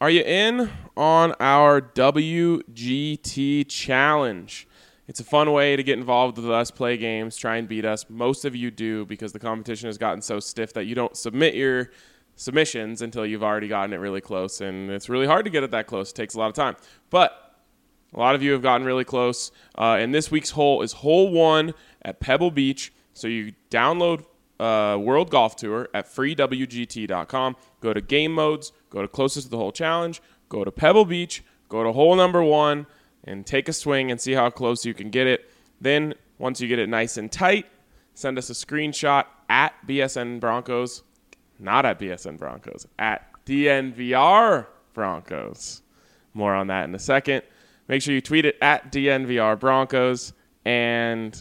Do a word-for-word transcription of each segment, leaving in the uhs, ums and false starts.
Are you in on our W G T challenge? It's a fun way to get involved with us, play games, try and beat us. Most of you do because the competition has gotten so stiff that you don't submit your submissions until you've already gotten it really close, and it's really hard to get it that close. It takes a lot of time. But a lot of you have gotten really close, uh, and this week's hole is hole one at Pebble Beach. So you download uh, World Golf Tour at free W G T dot com. Go to game modes. Go to closest to the hole challenge, go to Pebble Beach, go to hole number one, and take a swing and see how close you can get it. Then, once you get it nice and tight, send us a screenshot at B S N Broncos, not at B S N Broncos, at D N V R Broncos. More on that in a second. Make sure you tweet it at D N V R Broncos, and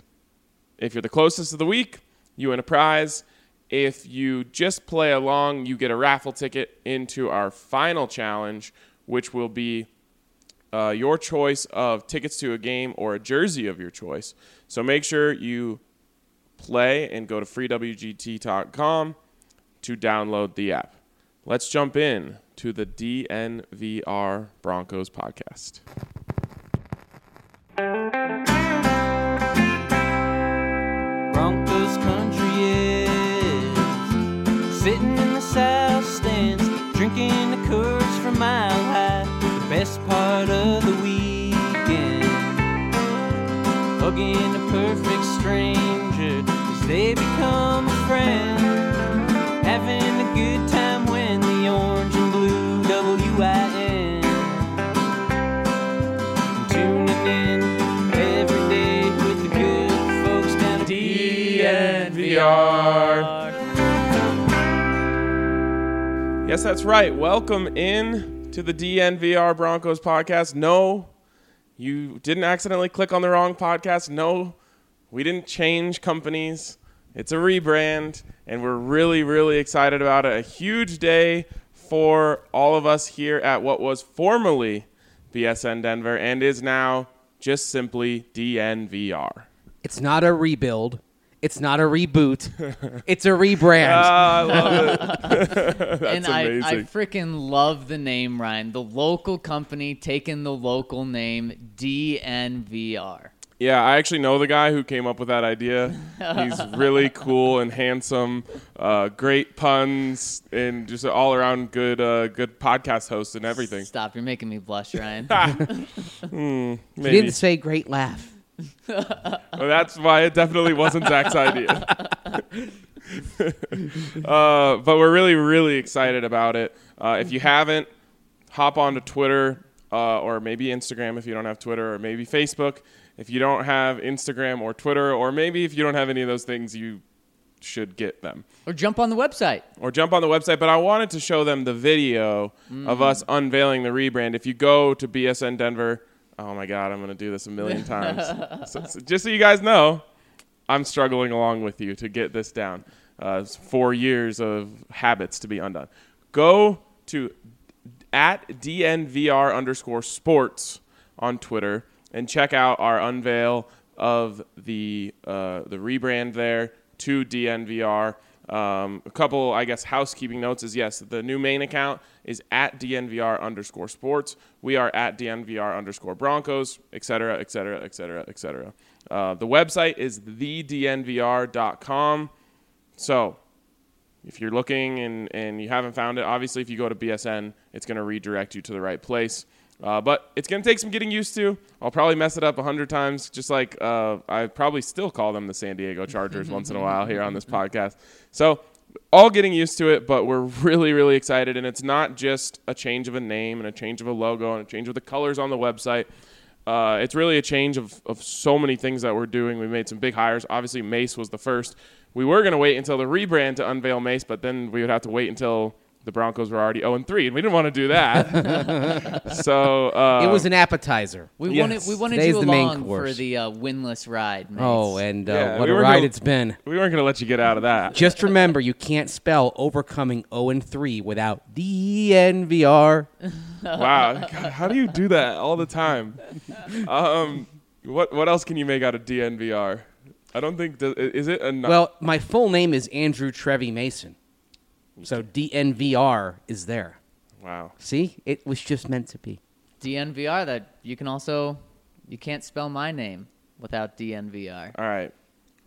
if you're the closest of the week, you win a prize. If you just play along, you get a raffle ticket into our final challenge, which will be uh, your choice of tickets to a game or a jersey of your choice. So make sure you play and go to free W G T dot com to download the app. Let's jump in to the D N V R Broncos podcast. Broncos country is sitting in the south stands, drinking the curds from Mile High, the best part of the weekend. Hugging a perfect stranger as they become a friend. Having a good time when the orange and blue W I N. Tuning in every day with the good folks down at D N V R. Yes, that's right. Welcome in to the D N V R Broncos podcast. No, you didn't accidentally click on the wrong podcast. No, we didn't change companies. It's a rebrand, and we're really, really excited about it. A huge day for all of us here at what was formerly B S N Denver and is now just simply D N V R. It's not a rebuild. It's not a reboot. It's a rebrand. Ah, I love it. That's and I, amazing. I freaking love the name, Ryan. The local company taking the local name, D N V R. Yeah, I actually know the guy who came up with that idea. He's really cool and handsome, uh, great puns, and just an all-around good uh, good podcast host and everything. Stop. You're making me blush, Ryan. mm, you didn't say great laugh. Well, that's why it definitely wasn't Zach's idea. uh, but we're really, really excited about it. Uh, if you haven't, hop onto Twitter uh, or maybe Instagram if you don't have Twitter, or maybe Facebook if you don't have Instagram or Twitter, or maybe if you don't have any of those things, you should get them. Or jump on the website. Or jump on the website. But I wanted to show them the video mm. of us unveiling the rebrand. If you go to B S N Denver. Oh, my God, I'm going to do this a million times. so, so just so you guys know, I'm struggling along with you to get this down. Uh, it's four years of habits to be undone. Go to at D N V R underscore sports on Twitter and check out our unveil of the uh, the rebrand there to D N V R. Um, a couple, I guess, housekeeping notes is, yes, the new main account is at D N V R underscore sports. We are at D N V R underscore Broncos, et cetera, et cetera, et cetera, et cetera. Uh, the website is the D N V R dot com. So if you're looking and, and you haven't found it, obviously if you go to B S N, it's going to redirect you to the right place. Uh, but it's going to take some getting used to. I'll probably mess it up a hundred times, just like uh, I probably still call them the San Diego Chargers once in a while here on this podcast. So all getting used to it, but we're really, really excited. And it's not just a change of a name and a change of a logo and a change of the colors on the website. Uh, it's really a change of, of so many things that we're doing. We made some big hires. Obviously, Mace was the first. We were going to wait until the rebrand to unveil Mace, but then we would have to wait until the Broncos were already zero and three, and we didn't want to do that. so uh, It was an appetizer. We yes. wanted, we wanted Today's you along the for the uh, winless ride, Mace. Oh, and uh, yeah, what we a ride gonna, it's been. We weren't going to let you get out of that. Just remember, you can't spell overcoming zero and three without D N V R. Wow. God, how do you do that all the time? Um, what, what else can you make out of D N V R? I don't think – is it enough? Well, my full name is Andrew Trevi Mason. So D N V R is there. Wow. See? It was just meant to be. D N V R, that you can also, you can't spell my name without D N V R. All right.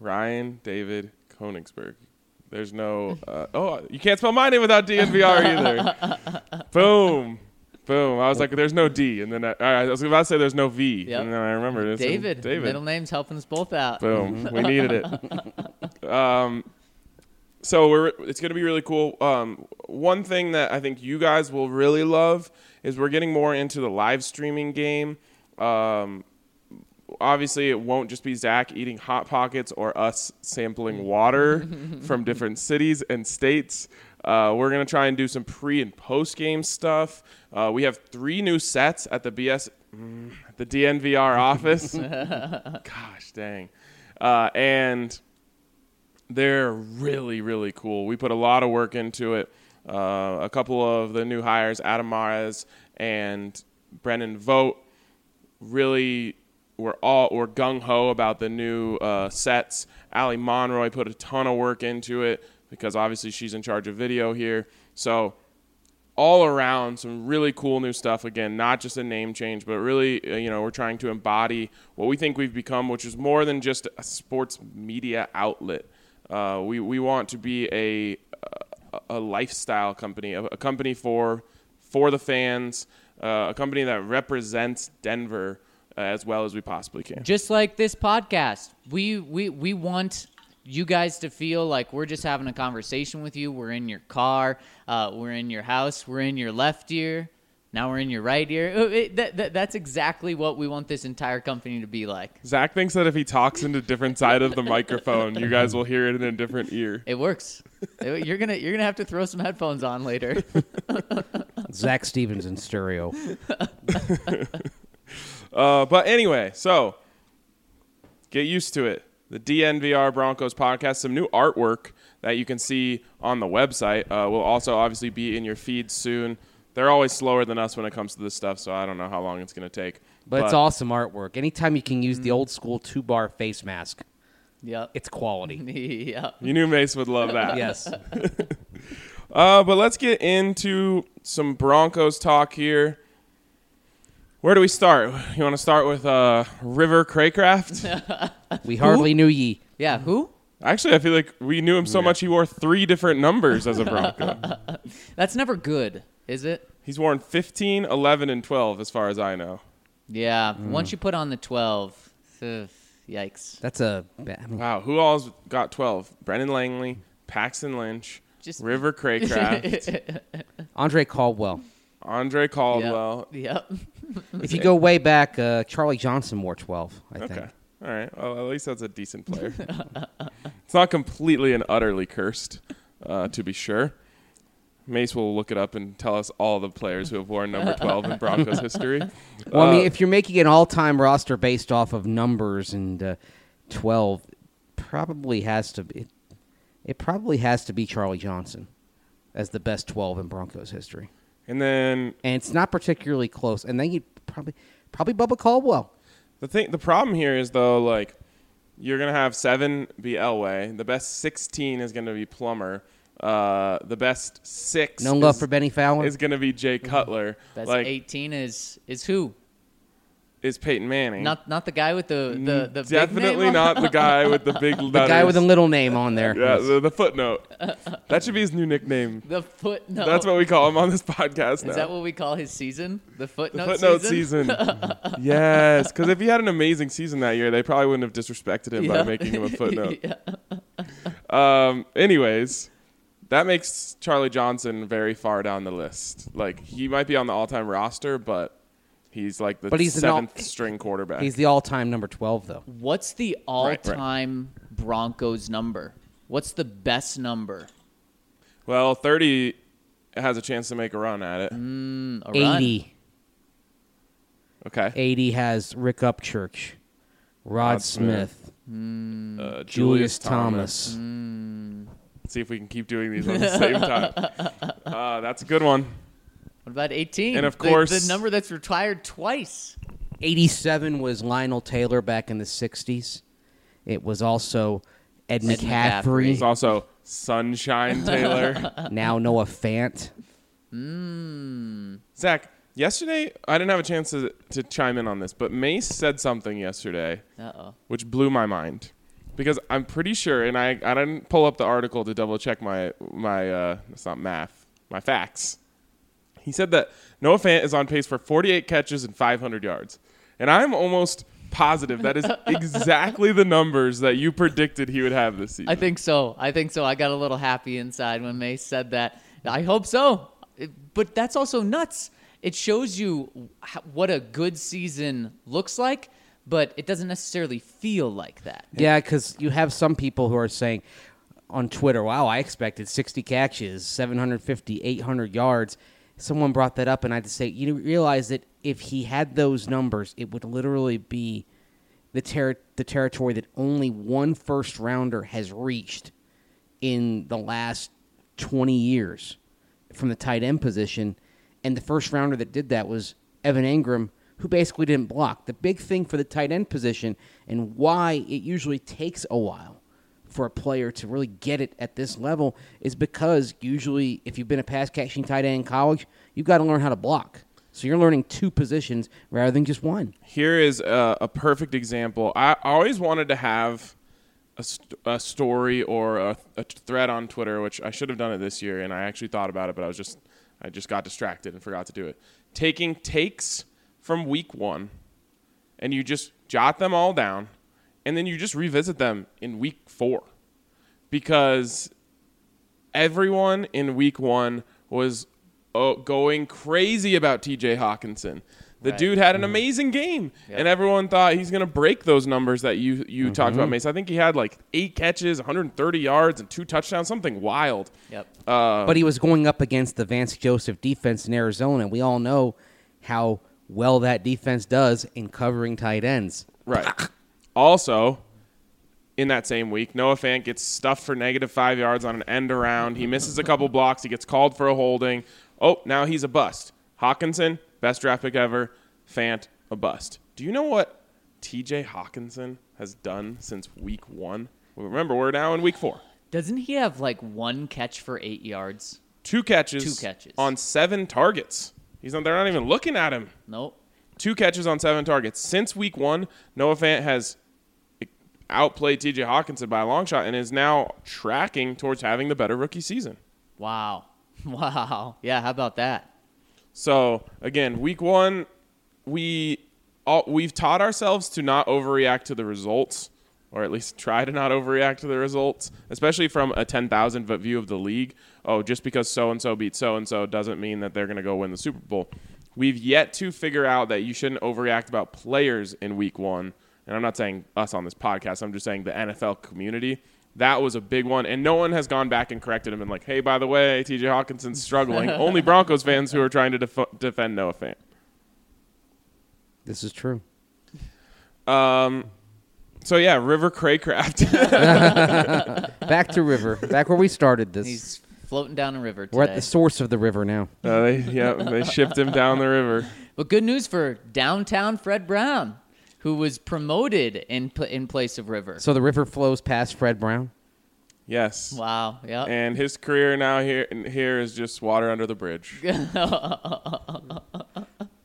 Ryan David Konigsberg. There's no, uh, oh, you can't spell my name without D N V R either. Boom. Boom. I was like, there's no D. And then I, I was about to say there's no V. Yep. And then I remembered. It's David. David. Middle name's helping us both out. Boom. We needed it. um, so we're, it's going to be really cool. Um, one thing that I think you guys will really love is we're getting more into the live streaming game. Um, obviously, it won't just be Zach eating Hot Pockets or us sampling water from different cities and states. Uh, we're going to try and do some pre and post game stuff. Uh, we have three new sets at the B S, mm, the D N V R office. Gosh, dang. Uh, and they're really, really cool. We put a lot of work into it. Uh, a couple of the new hires, Adam Mares and Brennan Vogt, really were all were gung-ho about the new uh, sets. Allie Monroy put a ton of work into it, because obviously she's in charge of video here. So all around, some really cool new stuff. Again, not just a name change, but really, you know, we're trying to embody what we think we've become, which is more than just a sports media outlet. Uh, we, we want to be a, a, a lifestyle company, a, a company for, for the fans, uh, a company that represents Denver uh, as well as we possibly can. Just like this podcast, we, we, we want you guys to feel like we're just having a conversation with you. We're in your car. Uh, we're in your house. We're in your left ear. Now we're in your right ear. It, it, that, that, that's exactly what we want this entire company to be like. Zach thinks that if he talks into a different side of the microphone, you guys will hear it in a different ear. It works. You're gonna you're gonna have to throw some headphones on later. Zach Stevens in stereo. uh, but anyway, so get used to it. The D N V R Broncos podcast, some new artwork that you can see on the website uh, will also obviously be in your feed soon. They're always slower than us when it comes to this stuff, so I don't know how long it's going to take. But, but it's awesome artwork. Anytime you can use mm-hmm. the old school two-bar face mask, yep. it's quality. yep. You knew Mace would love that. Yes. uh, but let's get into some Broncos talk here. Where do we start? You want to start with uh, River Craycraft? We hardly who? knew ye. Yeah, who? Actually, I feel like we knew him so yeah. much he wore three different numbers as a Bronco. That's never good, is it? He's worn fifteen, eleven, and twelve as far as I know. Yeah, mm. once you put on the twelve, ugh, yikes. That's a... I mean, wow, who all's got twelve? Brennan Langley, Paxton Lynch, Just River Craycraft. Andre Caldwell. Andre Caldwell. Yep. yep. If you go way back, uh, Charlie Johnson wore twelve, I think. Okay. All right. Well, at least that's a decent player. It's not completely and utterly cursed, uh, to be sure. Mace will look it up and tell us all the players who have worn number twelve in Broncos history. Well, uh, I mean, if you're making an all-time roster based off of numbers, and uh, twelve probably has to be, it, it probably has to be Charlie Johnson as the best twelve in Broncos history. And then, and it's not particularly close. And then you probably, probably Bubba Caldwell. The thing, the problem here is though, like you're gonna have seven be Elway. The best sixteen is gonna be Plummer. Uh, the best six, no is, love for Benny Fowler, is gonna be Jay Cutler. Best like, eighteen is is who? Is Peyton Manning? Not not the guy with the the, the definitely big name not the guy with the big letters. The guy with the little name on there. Yeah, the, the footnote. That should be his new nickname. The footnote. That's what we call him on this podcast now. Is that what we call his season? The footnote. The footnote season. season. Yes, because if he had an amazing season that year, they probably wouldn't have disrespected him yeah. by making him a footnote. yeah. Um. Anyways, that makes Charlie Johnson very far down the list. Like he might be on the all-time roster, but. He's like the he's seventh all, string quarterback. He's the all-time number twelve, though. What's the all-time right, right. Broncos number? What's the best number? Well, thirty has a chance to make a run at it. Mm, a eighty. Run. Okay. eighty has Rick Upchurch, Rod, Rod Smith, Smith mm, uh, Julius, Julius Thomas. Thomas. Mm. Let's see if we can keep doing these at the same time. Uh, that's a good one. What about eighteen? And, of course... The, the number that's retired twice. eighty-seven was Lionel Taylor back in the sixties. It was also Ed McCaffrey. McCaffrey. It was also Sunshine Taylor. Now Noah Fant. Mm. Zach, yesterday, I didn't have a chance to, to chime in on this, but Mace said something yesterday, Uh-oh. which blew my mind. Because I'm pretty sure, and I, I didn't pull up the article to double check my, my uh, it's not math, my facts. He said that Noah Fant is on pace for forty-eight catches and five hundred yards. And I'm almost positive that is exactly the numbers that you predicted he would have this season. I think so. I think so. I got a little happy inside when Mace said that. I hope so. But that's also nuts. It shows you what a good season looks like, but it doesn't necessarily feel like that. Yeah, because you have some people who are saying on Twitter, wow, I expected sixty catches, seven hundred fifty, eight hundred yards. Someone brought that up, and I had to say, you realize that if he had those numbers, it would literally be the ter- the territory that only one first-rounder has reached in the last twenty years from the tight end position. And the first-rounder that did that was Evan Engram, who basically didn't block. The big thing for the tight end position and why it usually takes a while for a player to really get it at this level is because usually if you've been a pass-catching tight end in college, you've got to learn how to block. So you're learning two positions rather than just one. Here is a, a perfect example. I always wanted to have a, st- a story or a, a thread on Twitter, which I should have done it this year, and I actually thought about it, but I was just I just got distracted and forgot to do it. Taking takes from week one, and you just jot them all down, and then you just revisit them in week four, because everyone in week one was oh, going crazy about T J. Hockenson. The right. dude had an amazing game, yep. and everyone thought he's going to break those numbers that you, you mm-hmm. talked about, Mace. I think he had like eight catches, one hundred thirty yards, and two touchdowns, something wild. Yep. Uh, but he was going up against the Vance Joseph defense in Arizona, and we all know how well that defense does in covering tight ends. Right. Also, in that same week, Noah Fant gets stuffed for negative five yards on an end around. He misses a couple blocks. He gets called for a holding. Oh, now he's a bust. Hockenson, best draft pick ever. Fant, a bust. Do you know what T J. Hockenson has done since week one? Well, remember, we're now in week four. Doesn't he have like one catch for eight yards? Two catches. Two catches. On seven targets. He's not, they're not even looking at him. Nope. Two catches on seven targets. Since week one, Noah Fant has outplayed T J. Hockenson by a long shot and is now tracking towards having the better rookie season. Wow. Wow. Yeah, how about that? So, again, week one, we all, we've taught ourselves to not overreact to the results, or at least try to not overreact to the results, especially from a ten thousand foot view of the league. Oh, just because so-and-so beat so-and-so doesn't mean that they're going to go win the Super Bowl. We've yet to figure out that you shouldn't overreact about players in week one. And I'm not saying us on this podcast. I'm just saying the N F L community. That was a big one. And no one has gone back and corrected him and like, hey, by the way, T J. Hawkinson's struggling. Only Broncos fans who are trying to def- defend Noah Fant. This is true. Um... So, yeah, River Craycraft. Back to River. Back where we started this. He's floating down a river today. We're at the source of the river now. Uh, they, yeah, they shipped him down the river. But good news for downtown Fred Brown, who was promoted in in place of River. So the river flows past Fred Brown? Yes. Wow, yeah. And his career now here here is just water under the bridge. I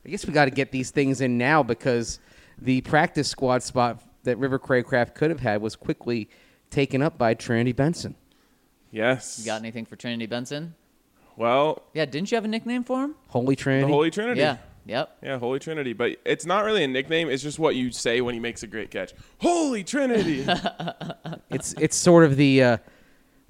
guess we got to get these things in now because the practice squad spot that River Craycraft could have had was quickly taken up by Trinity Benson. Yes. You got anything for Trinity Benson? Well. Yeah, didn't you have a nickname for him? Holy Trinity. The Holy Trinity. Yeah, yep. Yeah, Holy Trinity. But it's not really a nickname. It's just what you say when he makes a great catch. Holy Trinity. it's it's sort of the uh,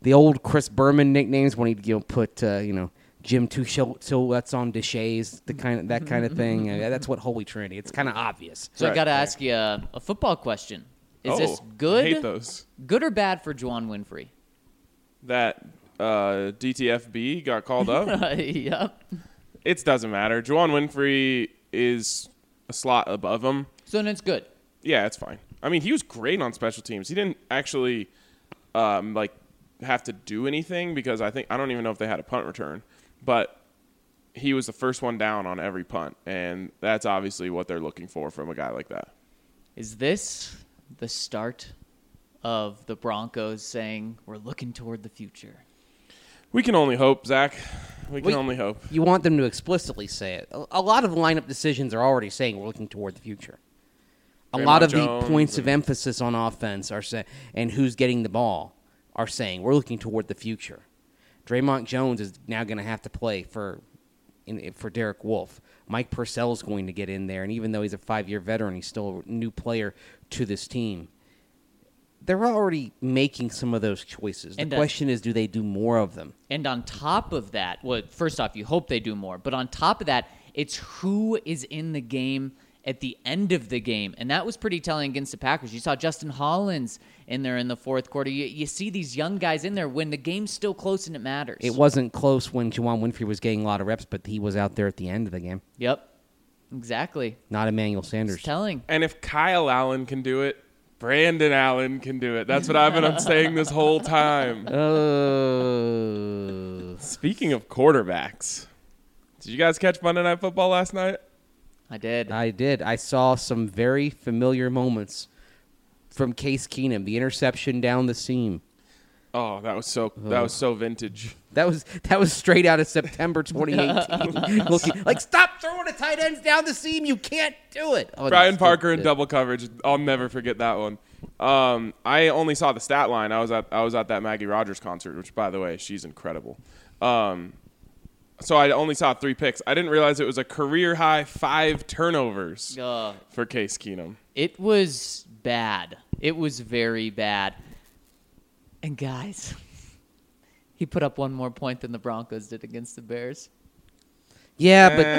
the old Chris Berman nicknames when he'd you know, put, uh, you know, Jim two silhouettes on dishes, the kind of, that kind of thing. Uh, that's what Holy Trinity. It's kind of obvious. So right, I got to right. ask you a, a football question. Is oh, this good? I hate those. Good or bad for Juwann Winfree? That uh, D T F B got called up. Yep. It doesn't matter. Juwann Winfree is a slot above him. So then it's good. Yeah, it's fine. I mean, he was great on special teams. He didn't actually um, like have to do anything because I think I don't even know if they had a punt return. But he was the first one down on every punt, and that's obviously what they're looking for from a guy like that. Is this the start of the Broncos saying we're looking toward the future? We can only hope, Zach. we can well, only hope. You want them to explicitly say it. A, a lot of lineup decisions are already saying we're looking toward the future. A Raymond lot of Jones the points of emphasis on offense are say, and who's getting the ball are saying we're looking toward the future. Draymond Jones is now going to have to play for in, for Derek Wolfe. Mike Purcell is going to get in there, and even though he's a five-year veteran, he's still a new player to this team. They're already making some of those choices. The and, uh, question is, do they do more of them? And on top of that, well, first off, you hope they do more. But on top of that, it's who is in the game at the end of the game. And that was pretty telling against the Packers. You saw Justin Hollins in there in the fourth quarter. You, you see these young guys in there when the game's still close and it matters. It wasn't close when Juwann Winfree was getting a lot of reps, but he was out there at the end of the game. Yep, exactly. Not Emmanuel Sanders. It's telling. And if Kyle Allen can do it, Brandon Allen can do it. That's what I've been saying this whole time. Uh, Speaking of quarterbacks, did you guys catch Monday Night Football last night? I did. I did. I saw some very familiar moments from Case Keenum, the interception down the seam. Oh, that was so that was so vintage. That was that was straight out of September twenty eighteen. Looking, like, stop throwing the tight ends down the seam. You can't do it. Oh, Brian Parker in double coverage. I'll never forget that one. Um, I only saw the stat line. I was at I was at that Maggie Rogers concert, which, by the way, she's incredible. Um, so I only saw three picks. I didn't realize it was a career high five turnovers uh, for Case Keenum. It was bad. It was very bad. And, guys, he put up one more point than the Broncos did against the Bears. Yeah, but uh,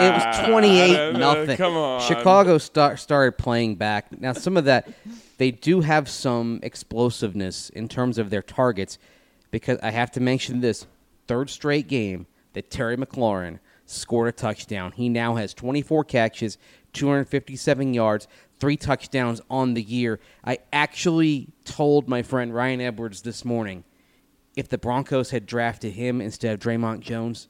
it was twenty-eight nothing. Come on. Chicago start, started playing back. Now, some of that, they do have some explosiveness in terms of their targets, because I have to mention this, third straight game that Terry McLaurin scored a touchdown. He now has twenty-four catches, two hundred fifty-seven yards, three touchdowns on the year. I actually told my friend Ryan Edwards this morning, if the Broncos had drafted him instead of Draymond Jones,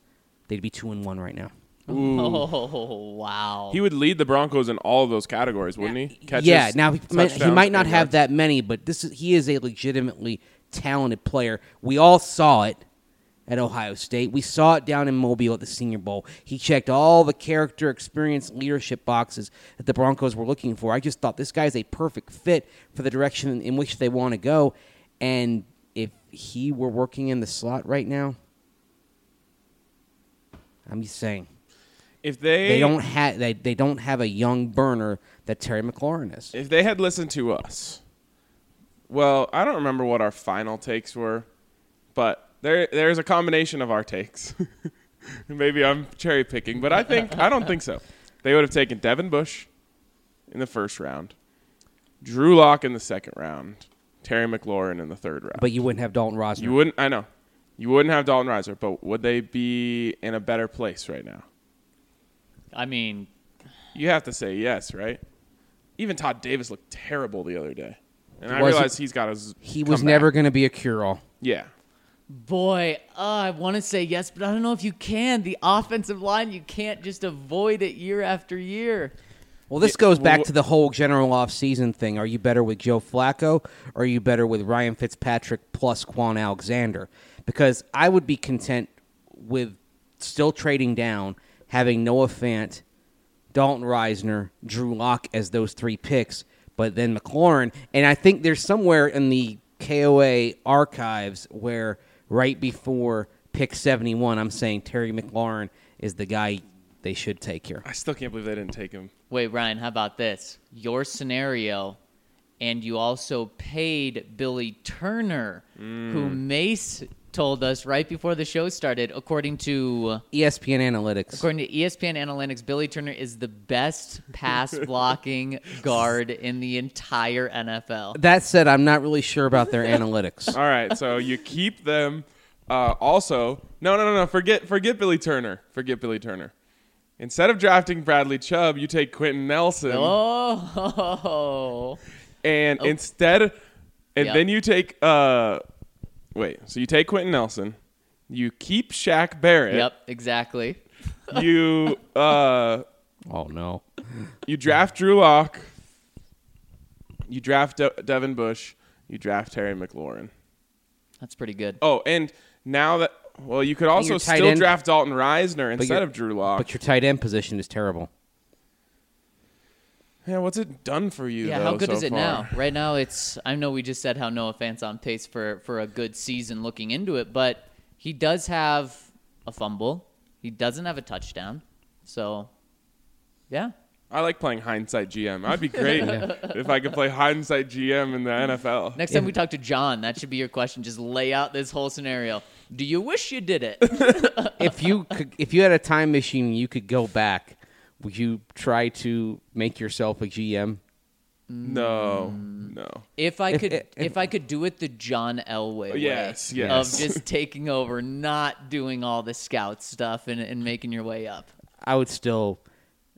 they'd be two and one right now. Ooh. Oh, wow. He would lead the Broncos in all of those categories, wouldn't now, he? Catches, yeah, now he might, he might not have yards. That many, but this is, he is a legitimately talented player. We all saw it at Ohio State. We saw it down in Mobile at the Senior Bowl. He checked all the character, experience, leadership boxes that the Broncos were looking for. I just thought this guy is a perfect fit for the direction in which they want to go. And if he were working in the slot right now, I'm just saying, if they they don't have they, they don't have a young burner that Terry McLaurin is. If they had listened to us, well, I don't remember what our final takes were, but There, there's a combination of our takes. Maybe I'm cherry picking, but I think I don't think so. They would have taken Devin Bush in the first round, Drew Lock in the second round, Terry McLaurin in the third round. But you wouldn't have Dalton Risner. You wouldn't. I know. You wouldn't have Dalton Risner, but would they be in a better place right now? I mean, you have to say yes, right? Even Todd Davis looked terrible the other day, and I realize he's got his. He was never going to be a cure-all. Yeah. Boy, uh, I want to say yes, but I don't know if you can. The offensive line, you can't just avoid it year after year. Well, this goes back to the whole general offseason thing. Are you better with Joe Flacco, or are you better with Ryan Fitzpatrick plus Quan Alexander? Because I would be content with still trading down, having Noah Fant, Dalton Risner, Drew Lock as those three picks, but then McLaurin. And I think there's somewhere in the K O A archives where right before pick seventy-one, I'm saying Terry McLaurin is the guy they should take here. I still can't believe they didn't take him. Wait, Ryan, how about this? Your scenario, and you also paid Billy Turner, mm. who Mace told us right before the show started, according to E S P N Analytics. According to E S P N Analytics, Billy Turner is the best pass-blocking guard in the entire N F L. That said, I'm not really sure about their analytics. All right, so you keep them. Uh, also, no, no, no, no, forget, forget Billy Turner. Forget Billy Turner. Instead of drafting Bradley Chubb, you take Quentin Nelson. Oh. And oh. instead, and yep. then you take... Uh, Wait, so you take Quentin Nelson, you keep Shaq Barrett. Yep, exactly. You, uh... Oh, no. You draft Drew Lock, you draft De- Devin Bush, you draft Terry McLaurin. That's pretty good. Oh, and now that Well, you could also still end, draft Dalton Risner instead of Drew Lock. But your tight end position is terrible. Yeah, what's it done for you? Yeah, though, how good so is it far? Now? Right now, it's. I know we just said how Noah Fant's on pace for for a good season looking into it, but he does have a fumble. He doesn't have a touchdown. So, yeah. I like playing hindsight G M. I'd be great yeah. if I could play hindsight G M in the N F L. Next time yeah. we talk to John, that should be your question. Just lay out this whole scenario. Do you wish you did it? If you could, if you had a time machine, you could go back. Would you try to make yourself a G M? No, no. If I could, if, if, if I could do it the John Elway yes, way yes. of just taking over, not doing all the scout stuff and, and making your way up, I would still.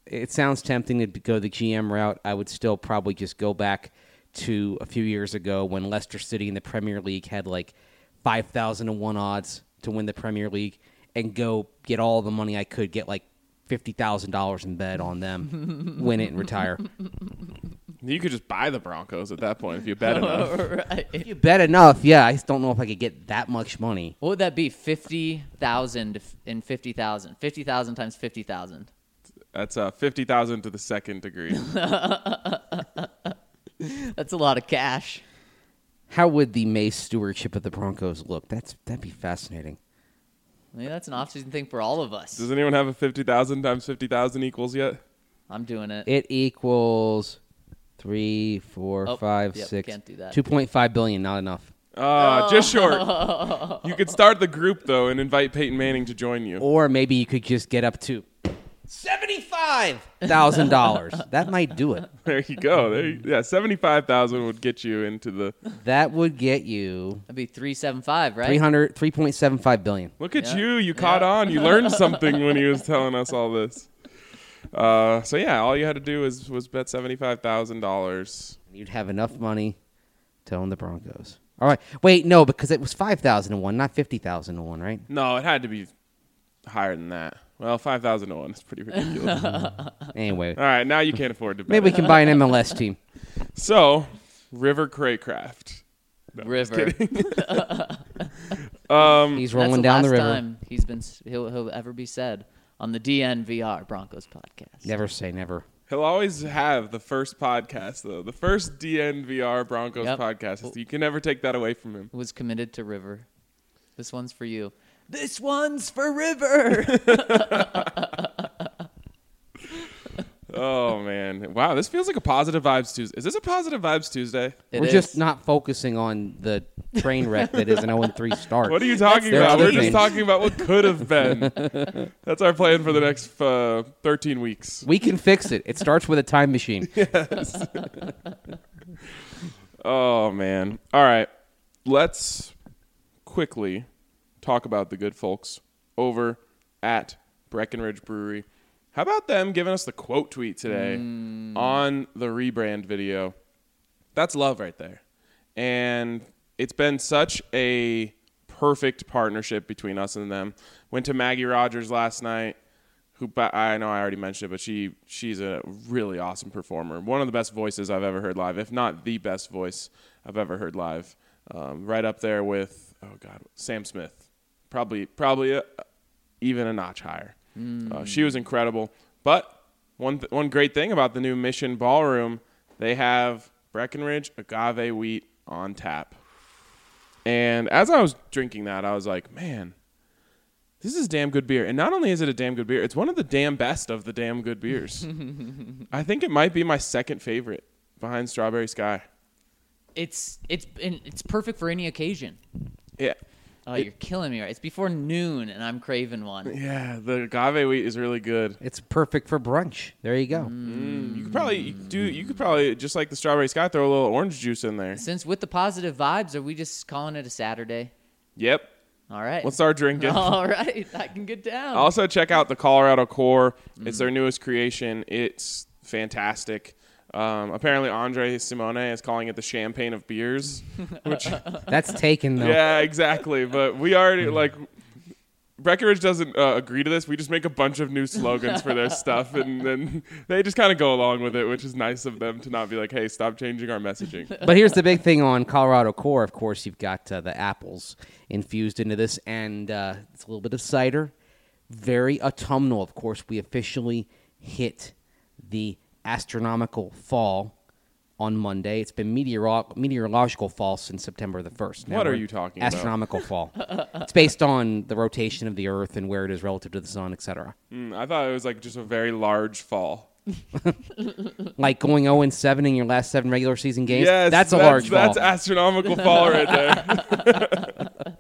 It sounds tempting to go the G M route. I would still probably just go back to a few years ago when Leicester City in the Premier League had like five thousand to one odds to win the Premier League and go get all the money I could, get like fifty thousand dollars in bet on them, win it, and retire. You could just buy the Broncos at that point if you bet enough. Right. If you bet enough, yeah. I just don't know if I could get that much money. What would that be? fifty thousand and fifty thousand. fifty thousand times fifty thousand. That's uh, fifty thousand to the second degree. That's a lot of cash. How would the Mace stewardship of the Broncos look? That's That'd be fascinating. I mean, that's an off-season thing for all of us. Does anyone have a fifty thousand times fifty thousand equals yet? I'm doing it. It equals three, four, oh, five, yep, six. Can't do that. two point five billion, not enough. Uh, oh. Just short. You could start the group, though, and invite Peyton Manning to join you. Or maybe you could just get up to... seventy-five thousand dollars. That might do it. There you go. There you, yeah, seventy-five thousand dollars would get you into the... That would get you... That'd be three seventy-five, right? three point seven five billion dollars. Look at yeah. you. You yeah. caught on. You learned something when he was telling us all this. Uh, so, yeah, all you had to do was, was bet seventy-five thousand dollars. You'd have enough money to own the Broncos. All right. Wait, no, because it was five thousand to one, not fifty thousand to one, right? No, it had to be higher than that. Well, five thousand to one is pretty ridiculous. Anyway. All right, now you can't afford to bet. Maybe we can buy an M L S team. So, River Craycraft. No, River. um, He's rolling down the, the river. Time he's been, he'll, he'll ever be said on the D N V R Broncos podcast. Never say never. He'll always have the first podcast, though. The first D N V R Broncos yep. podcast. You can never take that away from him. It was committed to River. This one's for you. This one's for River. Oh, man. Wow, this feels like a Positive Vibes Tuesday. Is this a Positive Vibes Tuesday? It We're is. Just not focusing on the train wreck that is an oh and three start. What are you talking That's about? We're just talking about what could have been. That's our plan for the next uh, thirteen weeks. We can fix it. It starts with a time machine. Yes. Oh, man. All right. Let's quickly... talk about the good folks over at Breckenridge Brewery. How about them giving us the quote tweet today mm. on the rebrand video? That's love right there. And it's been such a perfect partnership between us and them. Went to Maggie Rogers last night, who I know I already mentioned it, but she she's a really awesome performer. One of the best voices I've ever heard live, if not the best voice I've ever heard live. Um, right up there with, oh, God, Sam Smith. Probably, probably a, even a notch higher. Mm. Uh, she was incredible. But one, th- one great thing about the new Mission Ballroom, they have Breckenridge agave wheat on tap. And as I was drinking that, I was like, man, this is damn good beer. And not only is it a damn good beer, it's one of the damn best of the damn good beers. I think it might be my second favorite behind Strawberry Sky. It's it's it's perfect for any occasion. Yeah. Oh, it, you're killing me. Right? It's before noon, and I'm craving one. Yeah, the agave wheat is really good. It's perfect for brunch. There you go. Mm. You could probably do. You could probably, just like the Strawberry Sky, throw a little orange juice in there. Since with the Positive Vibes, are we just calling it a Saturday? Yep. All right. Let's start drinking. All right. I can get down. Also, check out the Colorado Core. Mm. It's their newest creation. It's fantastic. Um, apparently, Andre Simone is calling it the champagne of beers. Which, that's taken, though. Yeah, exactly. But we already, like, Breckenridge doesn't uh, agree to this. We just make a bunch of new slogans for their stuff, and then they just kind of go along with it, which is nice of them to not be like, hey, stop changing our messaging. But here's the big thing on Colorado Core. Of course, you've got uh, the apples infused into this, and uh, it's a little bit of cider. Very autumnal, of course. We officially hit the astronomical fall on Monday. It's been meteoro- meteorological fall since September the first. Now, what are you talking astronomical about? Astronomical fall. It's based on the rotation of the Earth and where it is relative to the sun, et cetera. Mm, I thought it was like just a very large fall. Like going oh and seven in your last seven regular season games? Yes, that's a that's, large fall. That's astronomical fall right there.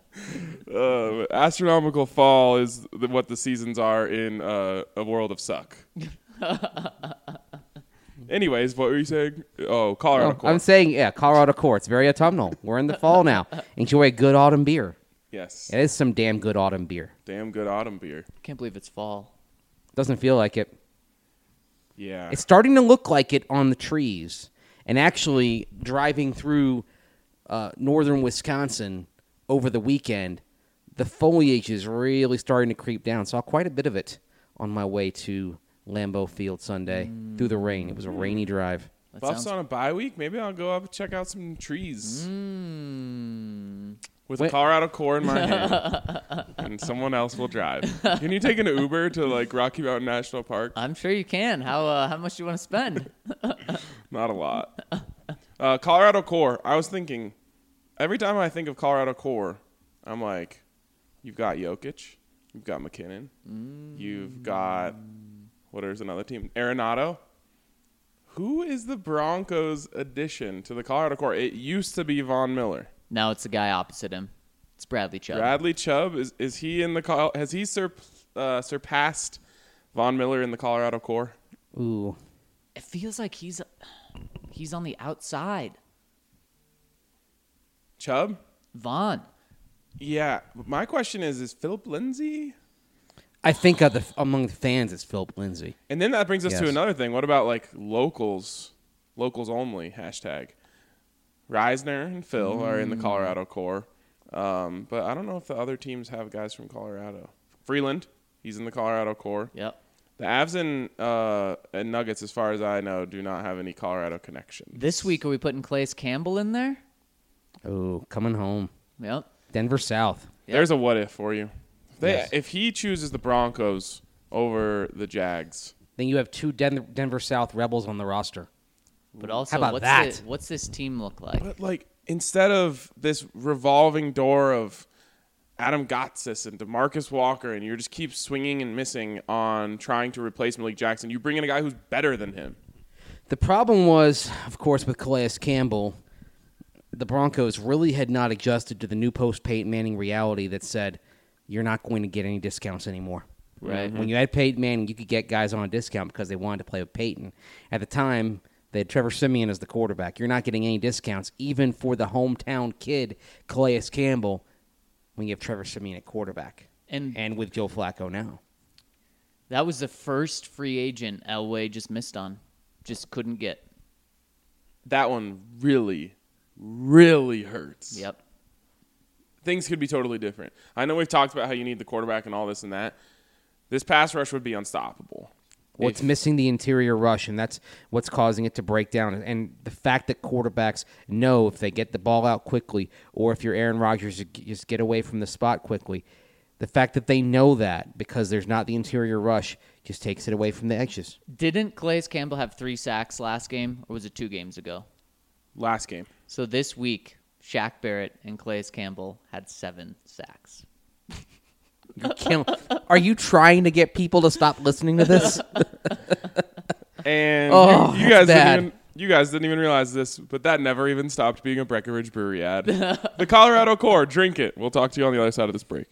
uh, astronomical fall is the, what the seasons are in uh, a world of suck. Anyways, what were you saying? Oh, Colorado oh, Core. I'm saying, yeah, Colorado Core. It's very autumnal. We're in the fall now. Enjoy a good autumn beer. Yes. It is some damn good autumn beer. Damn good autumn beer. Can't believe it's fall. Doesn't feel like it. Yeah. It's starting to look like it on the trees. And actually, driving through uh, northern Wisconsin over the weekend, the foliage is really starting to creep down. Saw quite a bit of it on my way to Lambeau Field Sunday mm. through the rain. It was a rainy drive. That Buff's sounds... on a bye week. Maybe I'll go up and check out some trees mm. with Wait. a Colorado Core in my hand, and someone else will drive. Can you take an Uber to like Rocky Mountain National Park? I'm sure you can. How uh, how much do you want to spend? Not a lot. Uh, Colorado Core. I was thinking, every time I think of Colorado Core, I'm like, you've got Jokic, you've got McKinnon, mm. you've got. What is another team? Arenado. Who is the Broncos' addition to the Colorado Core? It used to be Von Miller. Now it's the guy opposite him. It's Bradley Chubb. Bradley Chubb is is he in the has he sur, uh, surpassed Von Miller in the Colorado Core? Ooh, it feels like he's he's on the outside. Chubb? Von. Yeah. My question is: Is Philip Lindsay? I think of the, among the fans, it's Philip Lindsay. And then that brings us yes. to another thing. What about, like, locals, locals only, hashtag? Risner and Phil mm. are in the Colorado Core. Um, but I don't know if the other teams have guys from Colorado. Freeland, he's in the Colorado Core. Yep. The Avs and, uh, and Nuggets, as far as I know, do not have any Colorado connections. This week, are we putting Calais Campbell in there? Oh, coming home. Yep. Denver South. Yep. There's a what if for you. They, yes. If he chooses the Broncos over the Jags, then you have two Den- Denver South Rebels on the roster. But also, how about what's that? The, what's this team look like? But like instead of this revolving door of Adam Gotsis and DeMarcus Walker, and you just keep swinging and missing on trying to replace Malik Jackson, you bring in a guy who's better than him. The problem was, of course, with Calais Campbell, the Broncos really had not adjusted to the new post Peyton Manning reality that said, you're not going to get any discounts anymore. Right. Mm-hmm. When you had Peyton Manning, you could get guys on a discount because they wanted to play with Peyton. At the time, they had Trevor Siemian as the quarterback. You're not getting any discounts, even for the hometown kid, Calais Campbell, when you have Trevor Siemian at quarterback. And, and with Joe Flacco now. That was the first free agent Elway just missed on. Just couldn't get. That one really, really hurts. Yep. Things could be totally different. I know we've talked about how you need the quarterback and all this and that. This pass rush would be unstoppable. Well, it's missing the interior rush, and that's what's causing it to break down. And the fact that quarterbacks know if they get the ball out quickly or if you're Aaron Rodgers, you just get away from the spot quickly. The fact that they know that because there's not the interior rush just takes it away from the edges. Didn't Calais Campbell have three sacks last game, or was it two games ago? Last game. So this week, Shaq Barrett and Calais Campbell had seven sacks. Are you trying to get people to stop listening to this? And oh, you, you guys didn't even, you guys didn't even realize this, but that never even stopped being a Breckenridge Brewery ad. The Colorado Core, drink it. We'll talk to you on the other side of this break.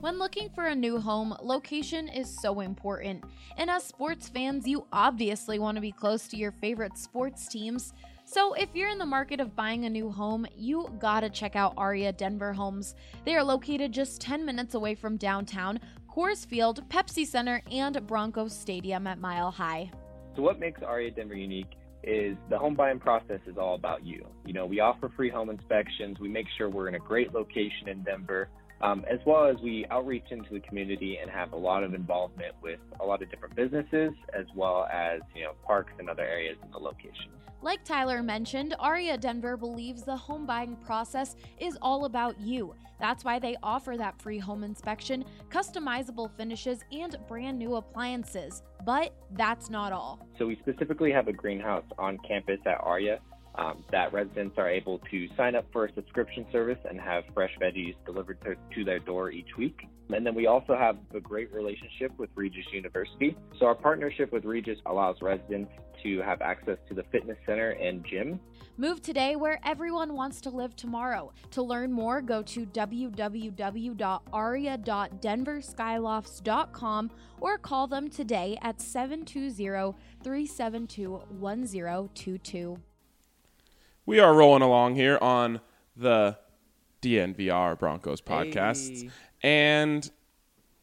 When looking for a new home, location is so important. And as sports fans, you obviously want to be close to your favorite sports teams. So if you're in the market of buying a new home, you gotta check out Aria Denver Homes. They are located just ten minutes away from downtown, Coors Field, Pepsi Center, and Broncos Stadium at Mile High. So what makes Aria Denver unique is the home buying process is all about you. You know, we offer free home inspections. We make sure we're in a great location in Denver. um, as well as we outreach into the community and have a lot of involvement with a lot of different businesses, as well as, you know, parks and other areas in the location. Like Tyler mentioned, R E A Denver believes the home buying process is all about you. That's why they offer that free home inspection, customizable finishes, and brand new appliances. But that's not all. So we specifically have a greenhouse on campus at R E A um, that residents are able to sign up for a subscription service and have fresh veggies delivered to, to their door each week. And then we also have a great relationship with Regis University. So our partnership with Regis allows residents to have access to the fitness center and gym. Move today where everyone wants to live tomorrow. To learn more, go to w w w dot aria dot denver skylofts dot com or call them today at seven two zero, three seven two, one zero two two. We are rolling along here on the D N V R Broncos podcast. Hey. And